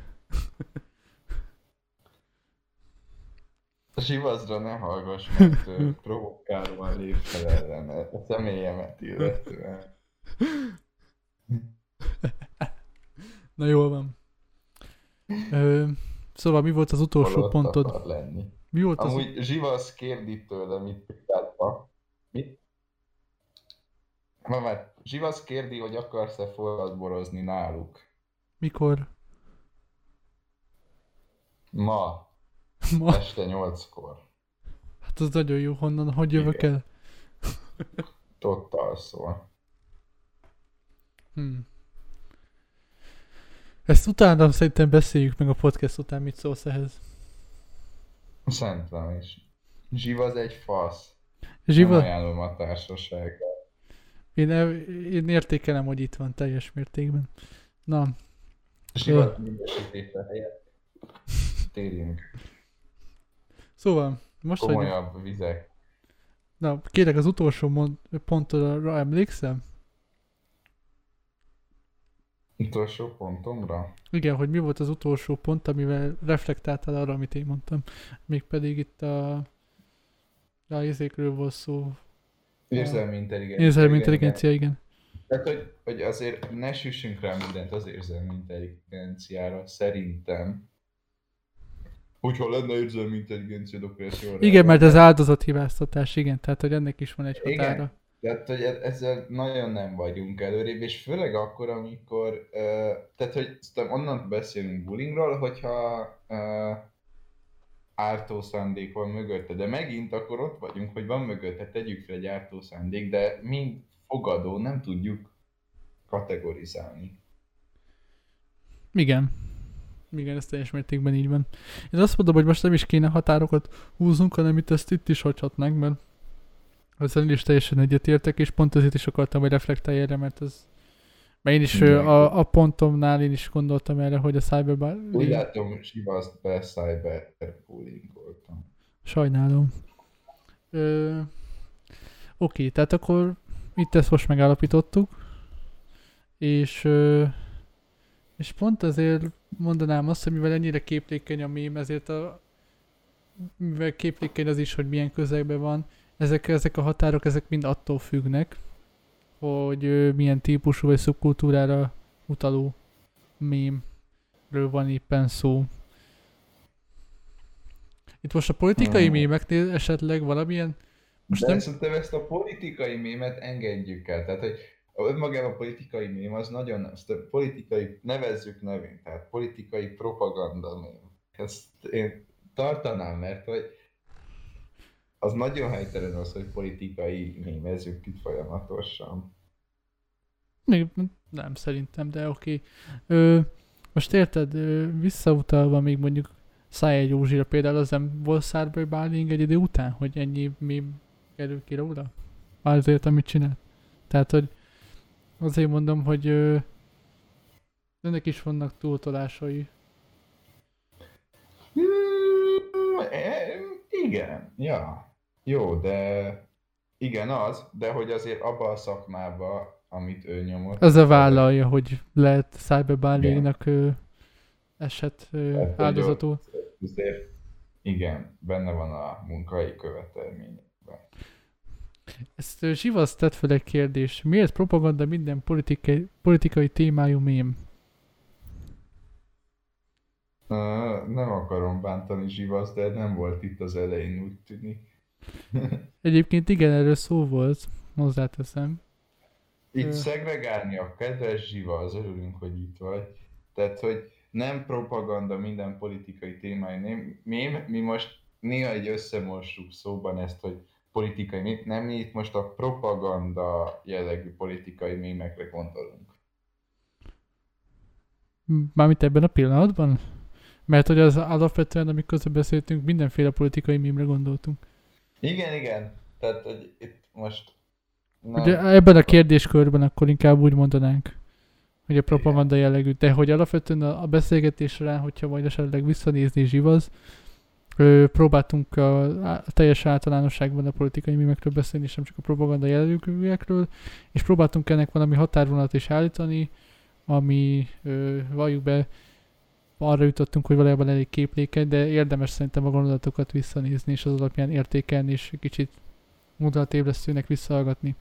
A sivazra ne hallgass, mert provokálóan lép fel ellen a személyemet illetően. Na jól van. Szóval mi volt az utolsó pontod? Mi volt az... Amúgy zsivasz kérdi tőle, mit tudtál? Mit? Mamát, zsivasz kérdi, hogy akarsz-e forradborozni náluk. Mikor? Ma. Este 8-kor. Hát az nagyon jó, honnan, hogy jövök el? Ott alszol. Ezt utána szerintem beszéljük meg a podcast után, mit szólsz ehhez. Szerintem is. Zsivaz egy fasz. Zsiva... Nem ajánlom a társasággal. Én értékelem, hogy itt van teljes mértékben. Na. Sivat minősítése helyett. Térjünk. Szóval, most komolyabb vagy... vizek. Na, kérlek, az utolsó pontodra emlékszem? Utolsó pontomra? Igen, hogy mi volt az utolsó pont, amivel reflektáltál arra, amit én mondtam. Mégpedig itt a izékről volt szó. Érzelmi intelligencia, igen. Tehát, hogy azért ne süssünk rá mindent az érzelmi intelligenciára, szerintem. Hogyha lenne érzelmi intelligencia, akkor ezt jól. Igen, mert ez áldozathibáztatás, igen, tehát hogy ennek is van egy határa. Igen. Tehát, hogy ezzel nagyon nem vagyunk előrébb, és főleg akkor, amikor, tehát, hogy onnan beszélünk bullyingról, hogyha ártó szándék van mögötte, de megint akkor ott vagyunk, hogy van mögötte, tegyük fel egy ártó szándék, de mind fogadó, nem tudjuk kategorizálni. Igen. Igen, ez teljes mértékben így van. Én azt mondom, hogy most nem is kéne határokat húznunk, hanem itt ezt itt is hagyhatnánk, mert ezzel is teljesen egyetértek, és pont ezért is akartam, hogy reflektálj erre, mert ez... Mert én is a pontomnál én is gondoltam erre, hogy a cyberbullying... Úgy látom, sivaszt be cyberbullyingoltam. Sajnálom. Oké, tehát akkor itt ezt most megállapítottuk, és pont azért mondanám azt, hogy mivel ennyire képlékeny a mém, ezért mivel képlékeny az is, hogy milyen közegben van, ezek a határok, ezek mind attól függnek, hogy milyen típusú vagy szubkultúrára utaló mémről van éppen szó. Itt most a politikai mémeknél esetleg valamilyen... Most de szerintem ezt a politikai mémet engedjük el, tehát hogy önmagában a politikai mém az nagyon, azt politikai, nevezzük nevén, tehát politikai propaganda mém. Ezt én tartanám, mert hogy az nagyon helytelen az, hogy politikai mémezzük itt folyamatosan. Még nem szerintem, de oké. Most érted, visszautalva még mondjuk Szájer Józsira például, az nem volt cyberbullying egy idő után, hogy ennyi mém kerül ki róla? Már azért, amit csinált. Tehát, hogy azért mondom, hogy ennek is vannak túltolásai. Igen, ja. Jó, de igen az, de hogy azért abban a szakmában, amit ő nyomott... Az a vállalja, hogy lehet cyberbullyingnak esett áldozatul. Azért igen, benne van a munkai követelményekben. Ezt Zsivasz tett fel egy kérdés. Miért propaganda minden politikai témájú mém? Nem akarom bántani Zsivasz, de nem volt itt az elején, úgy tűnik. Egyébként igen, erről szó volt, hozzáteszem. Itt szegregálni a kedves Zsivasz, örülünk, hogy itt vagy. Tehát, hogy nem propaganda minden politikai témájú mém, mi most néha egy összemossuk szóban ezt, hogy politikai mém, nem mi itt most a propaganda jellegű politikai mémekre gondolunk. Mármint ebben a pillanatban? Mert hogy az alapvetően, amikor beszéltünk, mindenféle politikai mémre gondoltunk. Igen, igen. Tehát, hogy itt most... De ebben a kérdéskörben akkor inkább úgy mondanánk, hogy a propaganda jellegű. De hogy alapvetően a beszélgetésre, hogyha majd esetleg visszanézni Zsivaz, próbáltunk a teljes általánosságban a politikai mémekről beszélni, és nem csak a propaganda jellegűekről, és próbáltunk ennek valami határvonalat is állítani, ami valljuk be, arra jutottunk, hogy valójában elég képlékeny, de érdemes szerintem a gondolatokat visszanézni, és az alapján értékelni, és kicsit gondolatébresztőnek visszahallgatni.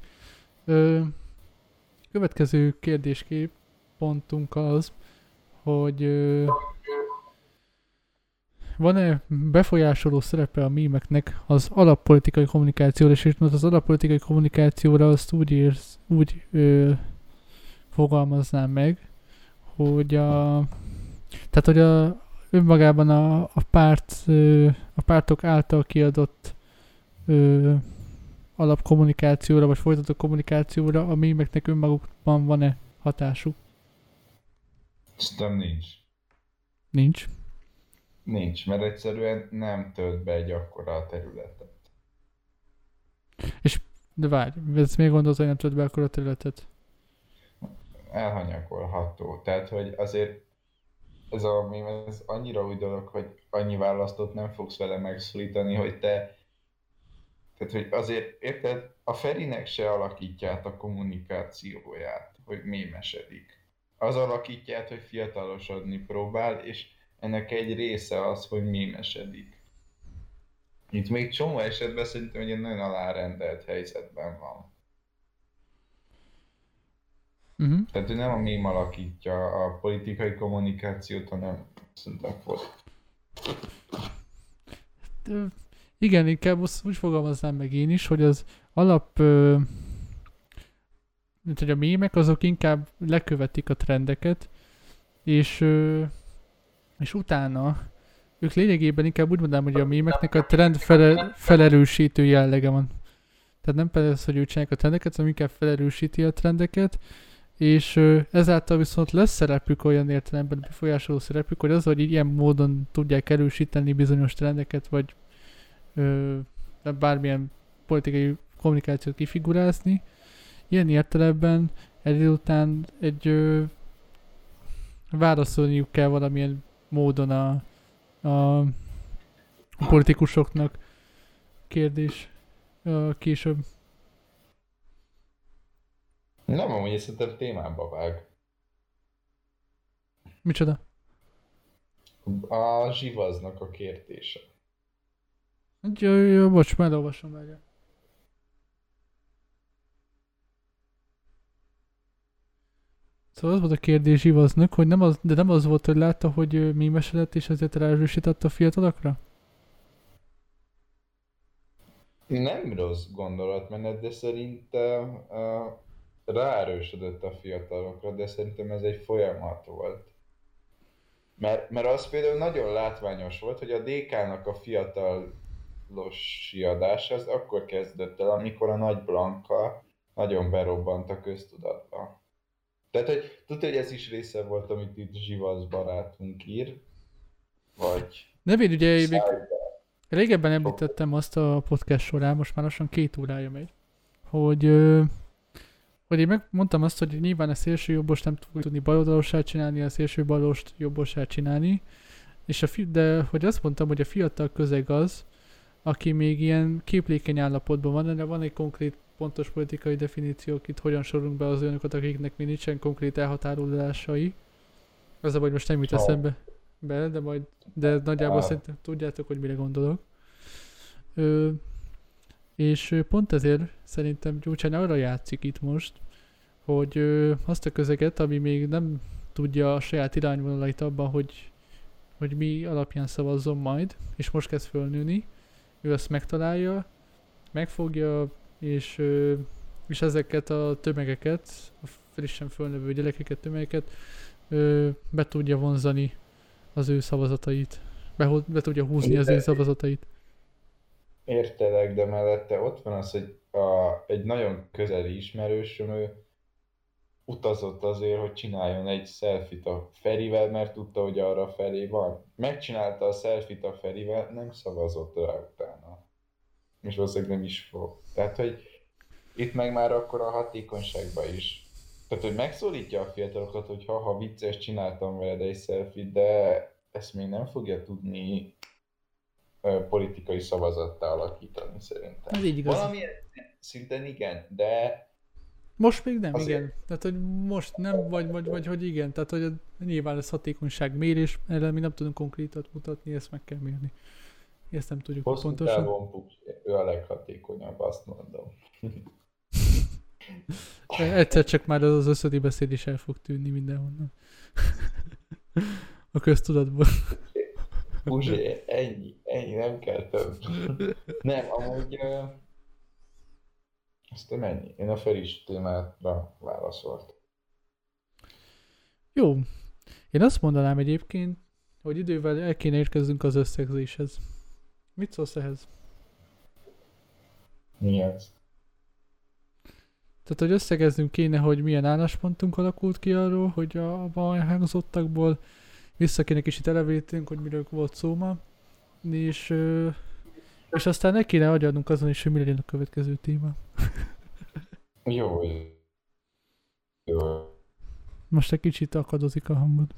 Következő kérdéskép pontunk az, hogy van-e befolyásoló szerepe a mémeknek az alappolitikai kommunikációra, és mert az alappolitikai kommunikációra azt úgy fogalmaznám meg, hogy önmagában a pártok által kiadott alapkommunikációra, vagy folytatott kommunikációra a mémeknek önmagukban van-e hatásuk? Szerintem nincs. Nincs? Nincs, mert egyszerűen nem tölt be egy akkora területet. És de várj, ez miért gondolod, hogy nem tölt be akkora területet? Elhanyagolható. Tehát, hogy azért ez a mém, ez annyira új dolog, hogy annyi választót nem fogsz vele megszólítani, hogy te... Tehát, hogy azért, érted, a Ferinek se alakítja át a kommunikációját, hogy mémesedik. Az alakítja át, hogy fiatalosodni próbál, és ennek egy része az, hogy mémesedik. Itt még csomó esetben szerintem, hogy egy nagyon alárendelt helyzetben van. Uh-huh. Tehát ő nem a mém alakítja a politikai kommunikációt, hanem szerintem fog. Igen, inkább úgy fogalmaznám meg én is, hogy az alap, mint hogy a mémek azok inkább lekövetik a trendeket, és utána ők lényegében inkább úgy mondanám, hogy a mémeknek a trend felerősítő jellege van. Tehát nem persze, hogy ők csinálják a trendeket, hanem inkább felerősíti a trendeket, és ezáltal viszont lesz szerepük olyan értelemben, befolyásoló szerepük, hogy az, hogy ilyen módon tudják erősíteni bizonyos trendeket, vagy bármilyen politikai kommunikációt kifigurázni. Ilyen értelemben egy után egy válaszolniuk kell valamilyen módon a politikusoknak kérdés később. Nem, amúgy szerintem témába vág. Micsoda? A zsivaznak a kérdése. Jó, bocs, majd olvasom meg. Szóval az volt a kérdés zsivaznak, hogy nem az, de nem az volt, hogy látta, hogy mémes lett, és ezért ráerősített a fiatalokra? Nem rossz gondolatmenet, de szerintem ráerősödött a fiatalokra, de szerintem ez egy folyamat volt. Mert az például nagyon látványos volt, hogy a DK-nak a fiatalos siadása az akkor kezdődött el, amikor a Nagy Blanka nagyon berobbant a köztudatba. Tehát, hogy tudod, hogy ez is része volt, amit itt zsivasz barátunk ír, vagy... Nevéd, ugye még régebben említettem azt a podcast során, most már lassan 2 órája megy, hogy én megmondtam azt, hogy nyilván a szélső jobbos nem fog tudni baloldalossá csinálni, a szélső balost jobbossá csinálni, és de hogy azt mondtam, hogy a fiatal közeg az, aki még ilyen képlékeny állapotban van, de van egy konkrét pontos politikai definíciók, itt hogyan sorolunk be az olyanokat, akiknek még nincsen konkrét elhatárolásai. Az a baj, most nem jut eszembe bele, de nagyjából szerintem tudjátok, hogy mire gondolok. És pont ezért szerintem Gyurcsány arra játszik itt most, hogy azt a közeget, ami még nem tudja a saját irányvonalait abban, hogy mi alapján szavazzon majd, és most kezd fölnőni, ő azt megtalálja, megfogja, és ezeket a tömegeket, a frissen fölnövő gyerekeket, tömegeket be tudja vonzani az ő szavazatait, be tudja húzni az ő szavazatait. Értelek, de mellette ott van az, hogy egy nagyon közeli ismerősöm, ő utazott azért, hogy csináljon egy selfie-t a Ferivel, mert tudta, hogy arra felé van. Megcsinálta a selfie-t a Ferivel, nem szavazott rá utána. És valószínűleg nem is fog. Tehát, hogy itt meg már akkor a hatékonyságban is. Tehát, hogy megszólítja a fiatalokat, hogy ha vicces, csináltam veled egy selfie-t, de ezt még nem fogja tudni politikai szavazattal alakítani szerintem. Ez így igaz. Valamilyen szinten igen, de... Most még nem, azért... igen. Tehát, hogy most nem, vagy hogy igen. Tehát, hogy nyilván ez hatékonyság mérés, erre mi nem tudunk konkrétat mutatni, ezt meg kell mérni. Ezt nem tudjuk pontosan. Ő a leghatékonyabb, azt mondom. Egyszer csak már az összödi beszéd is el fog tűnni mindenhonnan. A köztudatból. Puzsér, ennyi, nem kell több. Nem, amúgy... Ezt ennyi. Én a Feris témára válaszolt. Jó. Én azt mondanám egyébként, hogy idővel el kéne érkeznünk az összegzéshez. Mit szólsz ehhez? Mi ez? Tehát, hogy összegeznünk kéne, hogy milyen álláspontunk alakult ki arról, hogy a hangzottakból vissza kéne kicsit elevétünk, hogy miről volt szó ma, és aztán ne kéne agyadnunk azon is, hogy mi legyen a következő téma. Jó. Most egy kicsit akadozik a hangod.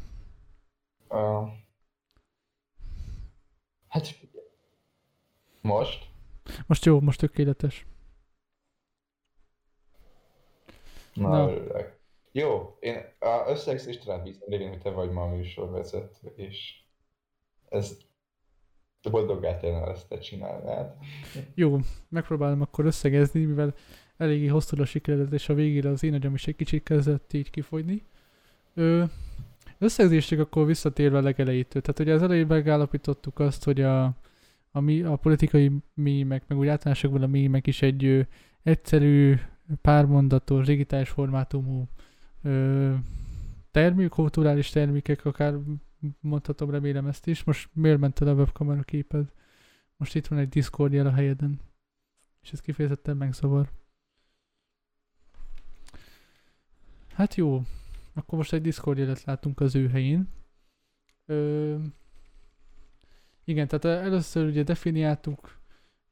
Hát... Most? Most jó, most tökéletes. Na. Örülök. Jó, én az összegzést rábízom, de én, hogy te vagy ma a műsorvezető, és ez boldoggá tenni, ezt te csinálnád. Jó, megpróbálom akkor összegezni, mivel eléggé hosszúra sikeredett, és a végére az én agyam is egy kicsit kezdett így kifogyni. Összegzéstek akkor visszatérve a legelejétől. Tehát ugye az elején megállapítottuk azt, hogy a politikai mémek, meg úgy általánosakban a mémek is egy egyszerű, pármondatos, digitális formátumú termék, kulturális termékek, akár mondhatom, remélem ezt is. Most miért ment el a webkamera képed? Most itt van egy Discord jel a helyeden. És ez kifejezetten megzavar. Hát jó. Akkor most egy Discord jelet látunk az ő helyén. Igen, tehát először ugye definiáltuk,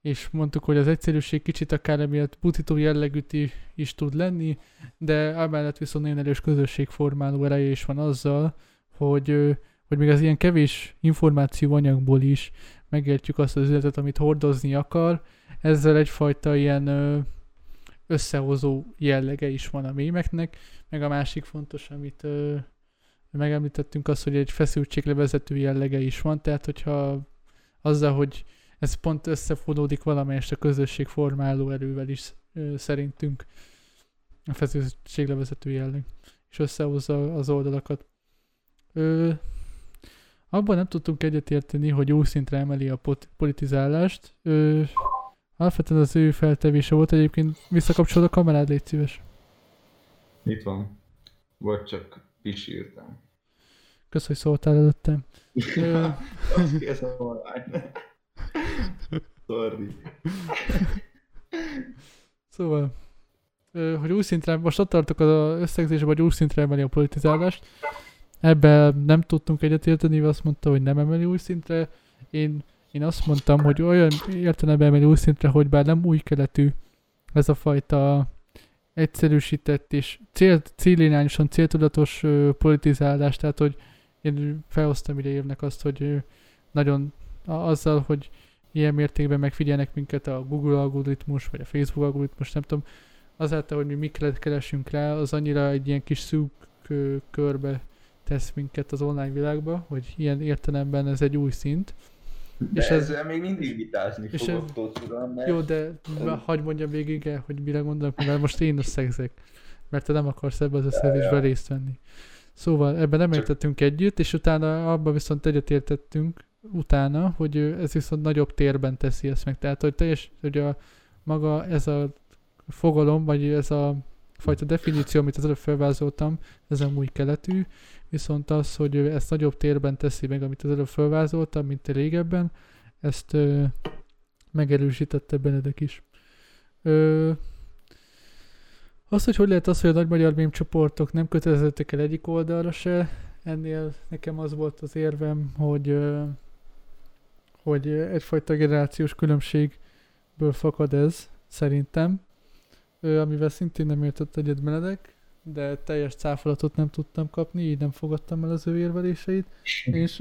és mondtuk, hogy az egyszerűség kicsit akár emiatt butító jellegűt is tud lenni, de amellett viszont nagyon erős közösségformáló ereje is van azzal, hogy még az ilyen kevés információ anyagból is megértjük azt az üzletet, amit hordozni akar, ezzel egyfajta ilyen összehozó jellege is van a mémeknek, meg a másik fontos, amit megemlítettünk, az, hogy egy feszültséglevezető jellege is van, tehát hogyha azzal, hogy ez pont összefonódik valamelyest a közösség formáló erővel is szerintünk a feszültséglevezető jelleg, és összehozza az oldalakat. Abban nem tudtunk egyetérteni, hogy új szintre emeli a politizálást. Alapvetően az ő feltevése volt, egyébként visszakapcsolod a kamerád, légy szíves. Itt van. Vagy csak pisírtam. Kösz, hogy szóltál előttem. Ez a vallány. Sorry. Szóval, hogy új szintre, most ott tartok az összegzésben, hogy új szintre emeli a politizálást. Ebben nem tudtunk egyetérteni, azt mondta, hogy nem emeli új szintre. Én azt mondtam, hogy olyan értelemben emeli új szintre, hogy bár nem új keletű ez a fajta egyszerűsített és célirányosan, céltudatos politizálás, tehát hogy én felhoztam ide évnek azt, hogy nagyon azzal, hogy ilyen mértékben megfigyelnek minket a Google algoritmus, vagy a Facebook algoritmus, nem tudom, azáltal, hogy mi mikre keresünk rá, az annyira egy ilyen kis szűk körbe tesz minket az online világba, hogy ilyen értelemben ez egy új szint. De és ezzel még mindig vitázni fogok, tudom, mert... Jó, de hagyd mondjam végig el, hogy mire gondolok, mert most én összegzek, mert te nem akarsz ebbe az összegzésbe részt venni. Szóval ebben nem értettünk együtt, és utána abban viszont egyetértettünk utána, hogy ez viszont nagyobb térben teszi ezt meg. Tehát, hogy teljes, hogy maga ez a fogalom, vagy ez a fajta definíció, amit az előbb felvázoltam, ez nem új keletű, viszont az, hogy ezt nagyobb térben teszi meg, amit az előbb felvázoltam, mint régebben, ezt megerősítette Benedek is. Az, hogy lehet az, hogy a nagy magyar mém csoportok nem köteleződtek el egyik oldalra se, ennél nekem az volt az érvem, hogy egyfajta generációs különbségből fakad ez, szerintem, amivel szintén nem értett egyet Benedek, de teljes cáfolatot nem tudtam kapni, így nem fogadtam el az ő érveléseit, és...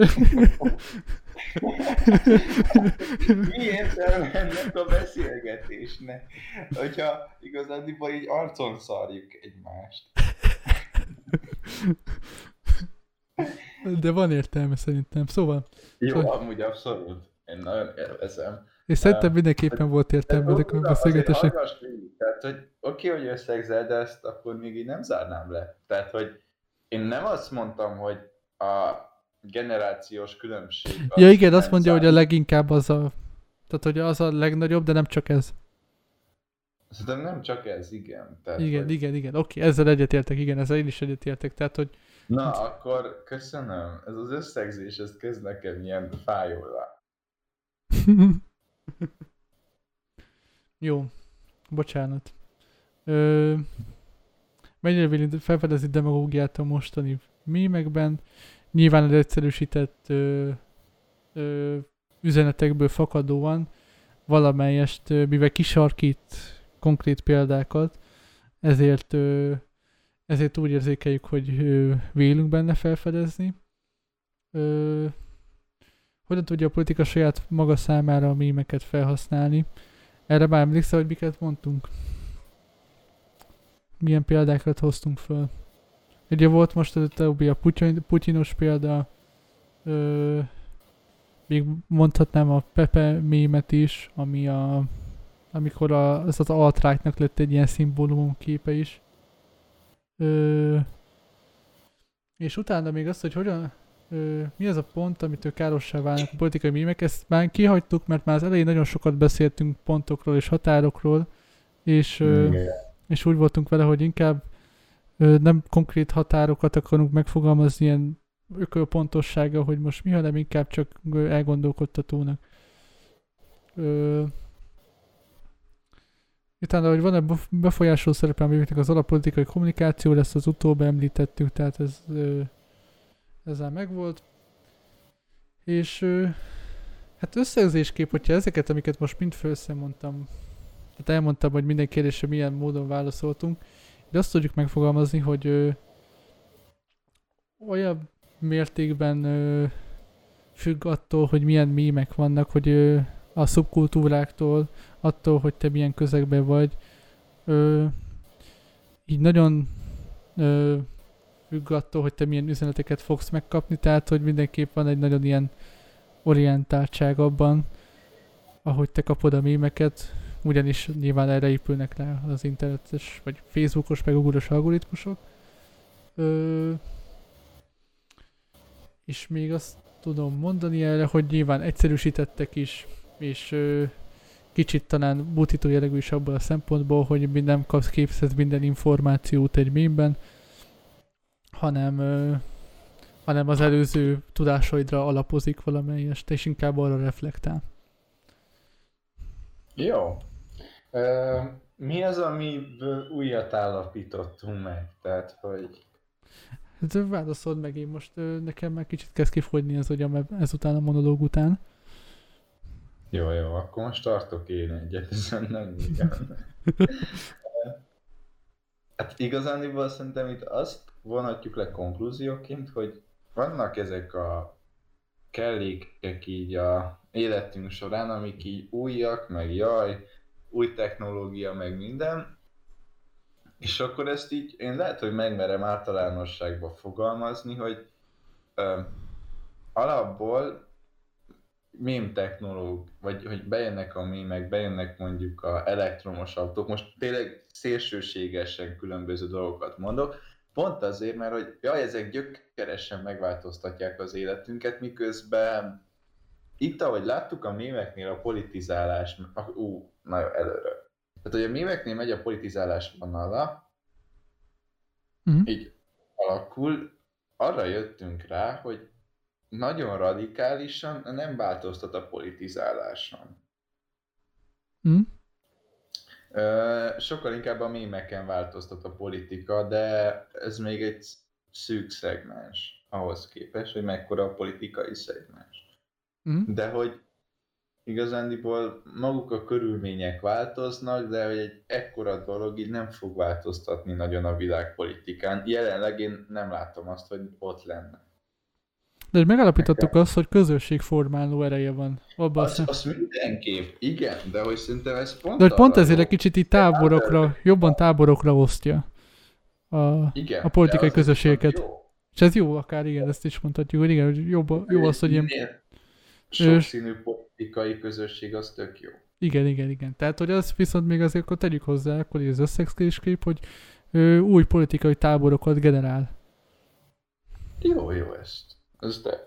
Mi értelme ennek a beszélgetésnek, hogyha igazándiból így arcon szarjuk egymást? De van értelme szerintem, szóval... Jó, amúgy abszolút, én nagyon élvezem. És szerintem mindenképpen volt értelme ezek a beszélgetések. Tehát, hogy oké, hogy összegzel, de ezt akkor még így nem zárnám le. Tehát, hogy én nem azt mondtam, hogy a generációs különbség... Ja igen, azt mondja, hogy a leginkább az a... Tehát, hogy az a legnagyobb, de nem csak ez. Szerintem nem csak ez, igen. Tehát, igen. Oké, ezzel egyetértek, igen, ezzel én is egyetértek. Tehát, hogy... Na, akkor köszönöm. Ez az összegzés, ez kezd nekem ilyen fájolva. Jó, bocsánat. Mennyire vélemény felfedezni demagógiát a mostani mémekben? Nyilván az egyszerűsített üzenetekből fakadóan valamelyest, mivel kisarkít konkrét példákat, ezért úgy érzékeljük, hogy vélünk benne felfedezni. Hogyan tudja a politika saját maga számára a mémeket felhasználni? Erre már emlékszel, hogy miket mondtunk? Milyen példákat hoztunk föl? Ugye volt most a putyinos példa, még mondhatnám a Pepe mémet is, ami a amikor ez az alt-right-nak lett egy ilyen szimbólumom képe is. És utána még azt, hogy hogyan, mi az a pont, amitől károssá válnak a politikai mémek, ezt már kihagytuk, mert már az elején nagyon sokat beszéltünk pontokról és határokról, és úgy voltunk vele, hogy inkább nem konkrét határokat akarunk megfogalmazni ilyen ökölpontossággal, hogy most mi, hanem inkább csak elgondolkodtatónak. Utána, hogy van-e befolyásoló szerepe a mémeknek az alappolitikai kommunikáció, ezt az utóbb említettük, tehát ezzel megvolt. És hát összegzésképp, hogyha ezeket, amiket most mind felszemondtam, tehát elmondtam, hogy minden kérdésre milyen módon válaszoltunk, de azt tudjuk megfogalmazni, hogy olyan mértékben függ attól, hogy milyen mémek vannak, hogy a szubkultúráktól, attól, hogy te milyen közegben vagy. Így nagyon függ attól, hogy te milyen üzeneteket fogsz megkapni, tehát hogy mindenképp van egy nagyon ilyen orientáltság abban, ahogy te kapod a mémeket, ugyanis nyilván erre épülnek rá az internetes, vagy Facebookos, meg Google-os algoritmusok. És még azt tudom mondani erre, hogy nyilván egyszerűsítettek is, és kicsit talán butító jellegű is abban a szempontból, hogy nem kapsz képzett minden információt egy mémben, hanem az előző tudásaidra alapozik valamelyest, és inkább arra reflektál. Jó. Mi az, amiből újat állapítottunk meg? Tehát, hogy... Hát válaszold meg, én most nekem már kicsit kezd kifogyni az agyam ezután a monológ után. Jó, akkor most tartok én egyet, nem igen. Hát igazániból szerintem itt azt vonhatjuk le konklúzióként, hogy vannak ezek a kellékek így a életünk során, amik így újak, meg jaj, új technológia, meg minden. És akkor ezt így, én lehet, hogy megmerem általánosságban fogalmazni, hogy alapból mém technológ, vagy hogy bejönnek a mémek, bejönnek mondjuk a elektromos autók, most tényleg szélsőségesen különböző dolgokat mondok, pont azért, mert hogy jaj, ezek gyökeresen megváltoztatják az életünket, miközben itt, ahogy láttuk a mémeknél a politizálás, nagyon előre. Tehát, hogy a mémeknél megy a politizálás vonala, így alakul, arra jöttünk rá, hogy nagyon radikálisan nem változtat a politizáláson. Sokkal inkább a mémeken változtat a politika, de ez még egy szűk szegmens ahhoz képest, hogy mekkora a politikai szegmens. De hogy igazándiból maguk a körülmények változnak, de hogy egy ekkora dolog így nem fog változtatni nagyon a világpolitikán. Jelenleg én nem látom azt, hogy ott lenne. De megállapítottuk azt, hogy közösségformáló ereje van. Azt mindenképp, igen, de hogy szerintem ez pont... De hogy pont ezért egy kicsit így táborokra, jobban táborokra osztja a politikai közösségeket. És ez jó akár, igen, ezt is mondhatjuk, hogy igen, hogy jó az, hogy ilyen... Sokszínű politikai közösség, az tök jó. Igen. Tehát, hogy azt viszont még azért akkor tegyük hozzá, akkor az összegzéskép, hogy új politikai táborokat generál. Jó ezt. Ez de.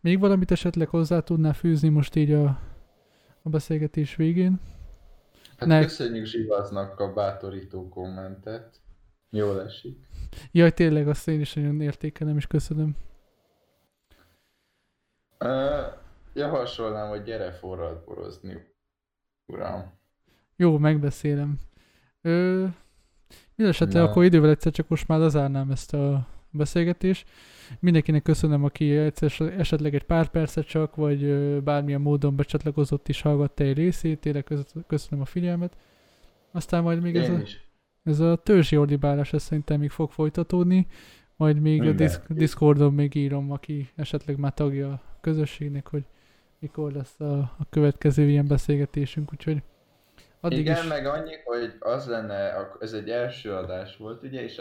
Még valamit esetleg hozzá tudnál fűzni most így a beszélgetés végén? Hát köszönjük Zsivaznak a bátorító kommentet. Jól esik. Jaj, tényleg, azt én is nagyon értékelem, és köszönöm. Javasolnám, hogy gyere forradborozni, uram. Jó, megbeszélem. Mindenesetre akkor idővel egyszer csak most már lezárnám ezt a beszélgetést. Mindenkinek köszönöm, aki esetleg egy pár percet csak, vagy bármilyen módon becsatlakozott is, hallgatta egy részét. Tényleg köszönöm a figyelmet. Aztán majd még ez a törzsi ordibálás, ez szerintem még fog folytatódni, majd még a Discordon még írom, aki esetleg már tagja a közösségnek, hogy mikor lesz a következő ilyen beszélgetésünk, úgyhogy addig igen, is... meg annyi, hogy az lenne, ez egy első adás volt, ugye, és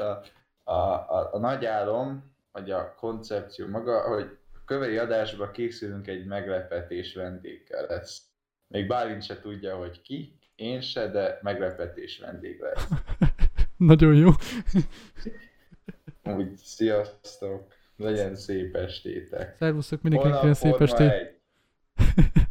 a nagy álom, vagy a koncepció maga, hogy Köveri adásba készülünk egy meglepetés vendéggel lesz. Még Bálint se tudja, hogy ki, én se, de meglepetés vendég lesz. Nagyon jó. Úgy, sziasztok, legyen szép estétek. Szervusztok, mindenkinek legyen szép estét.